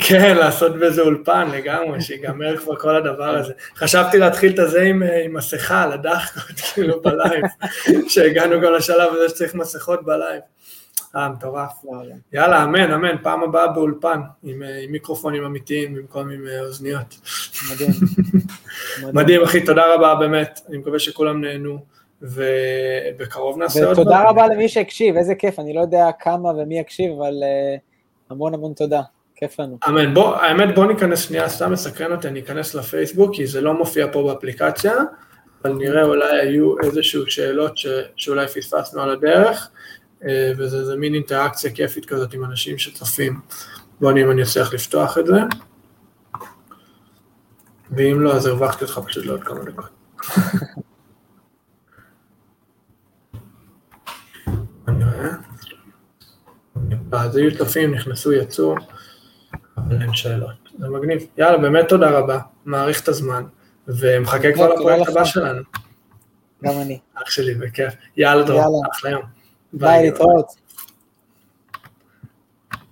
כן, לעשות באיזה אולפן לגמרי, שיגמר כבר כל הדבר הזה. חשבתי להתחיל את הזה עם מסכה, לדחקות כאילו בלייב, שהגענו גם לשלב הזה שצריך מסכות בלייב. מטורף. יאללה, אמן, אמן, פעם הבאה באולפן, עם מיקרופונים אמיתיים, במקום עם אוזניות. מדהים. מדהים, אחי, תודה רבה, באמת, אני מקווה שכולם נהנו, ובקרוב נעשה עוד. ותודה רבה למי שהקשיב, איזה כיף, אני לא יודע כמה ומי יקשיב, אבל המון המון תודה, כיף לנו. אמן, האמת, בוא ניכנס שנייה, סתם מסקרן אותי, אני אכנס לפייסבוק, כי זה לא מופיע פה באפליקציה, אבל נראה אולי היו איזשהו שאלות שאולי פספסנו על הדרך, וזה מין אינטראקציה כיפית כזאת עם אנשים שצופים. בוא נראה אם אני אצליח לפתוח את זה, ואם לא, אז הרווחתי אותך פשוט לעוד כמה דקות. אז היו צופים, נכנסו, יצאו, אבל אין שאלות. זה מגניב. יאללה, באמת תודה רבה, מעריך את הזמן, ומחכה כבר לפרויקט הבא שלנו. גם אני. אח שלי, בכיף. יאללה, תודה, אחלה יום. ביי, להתראות.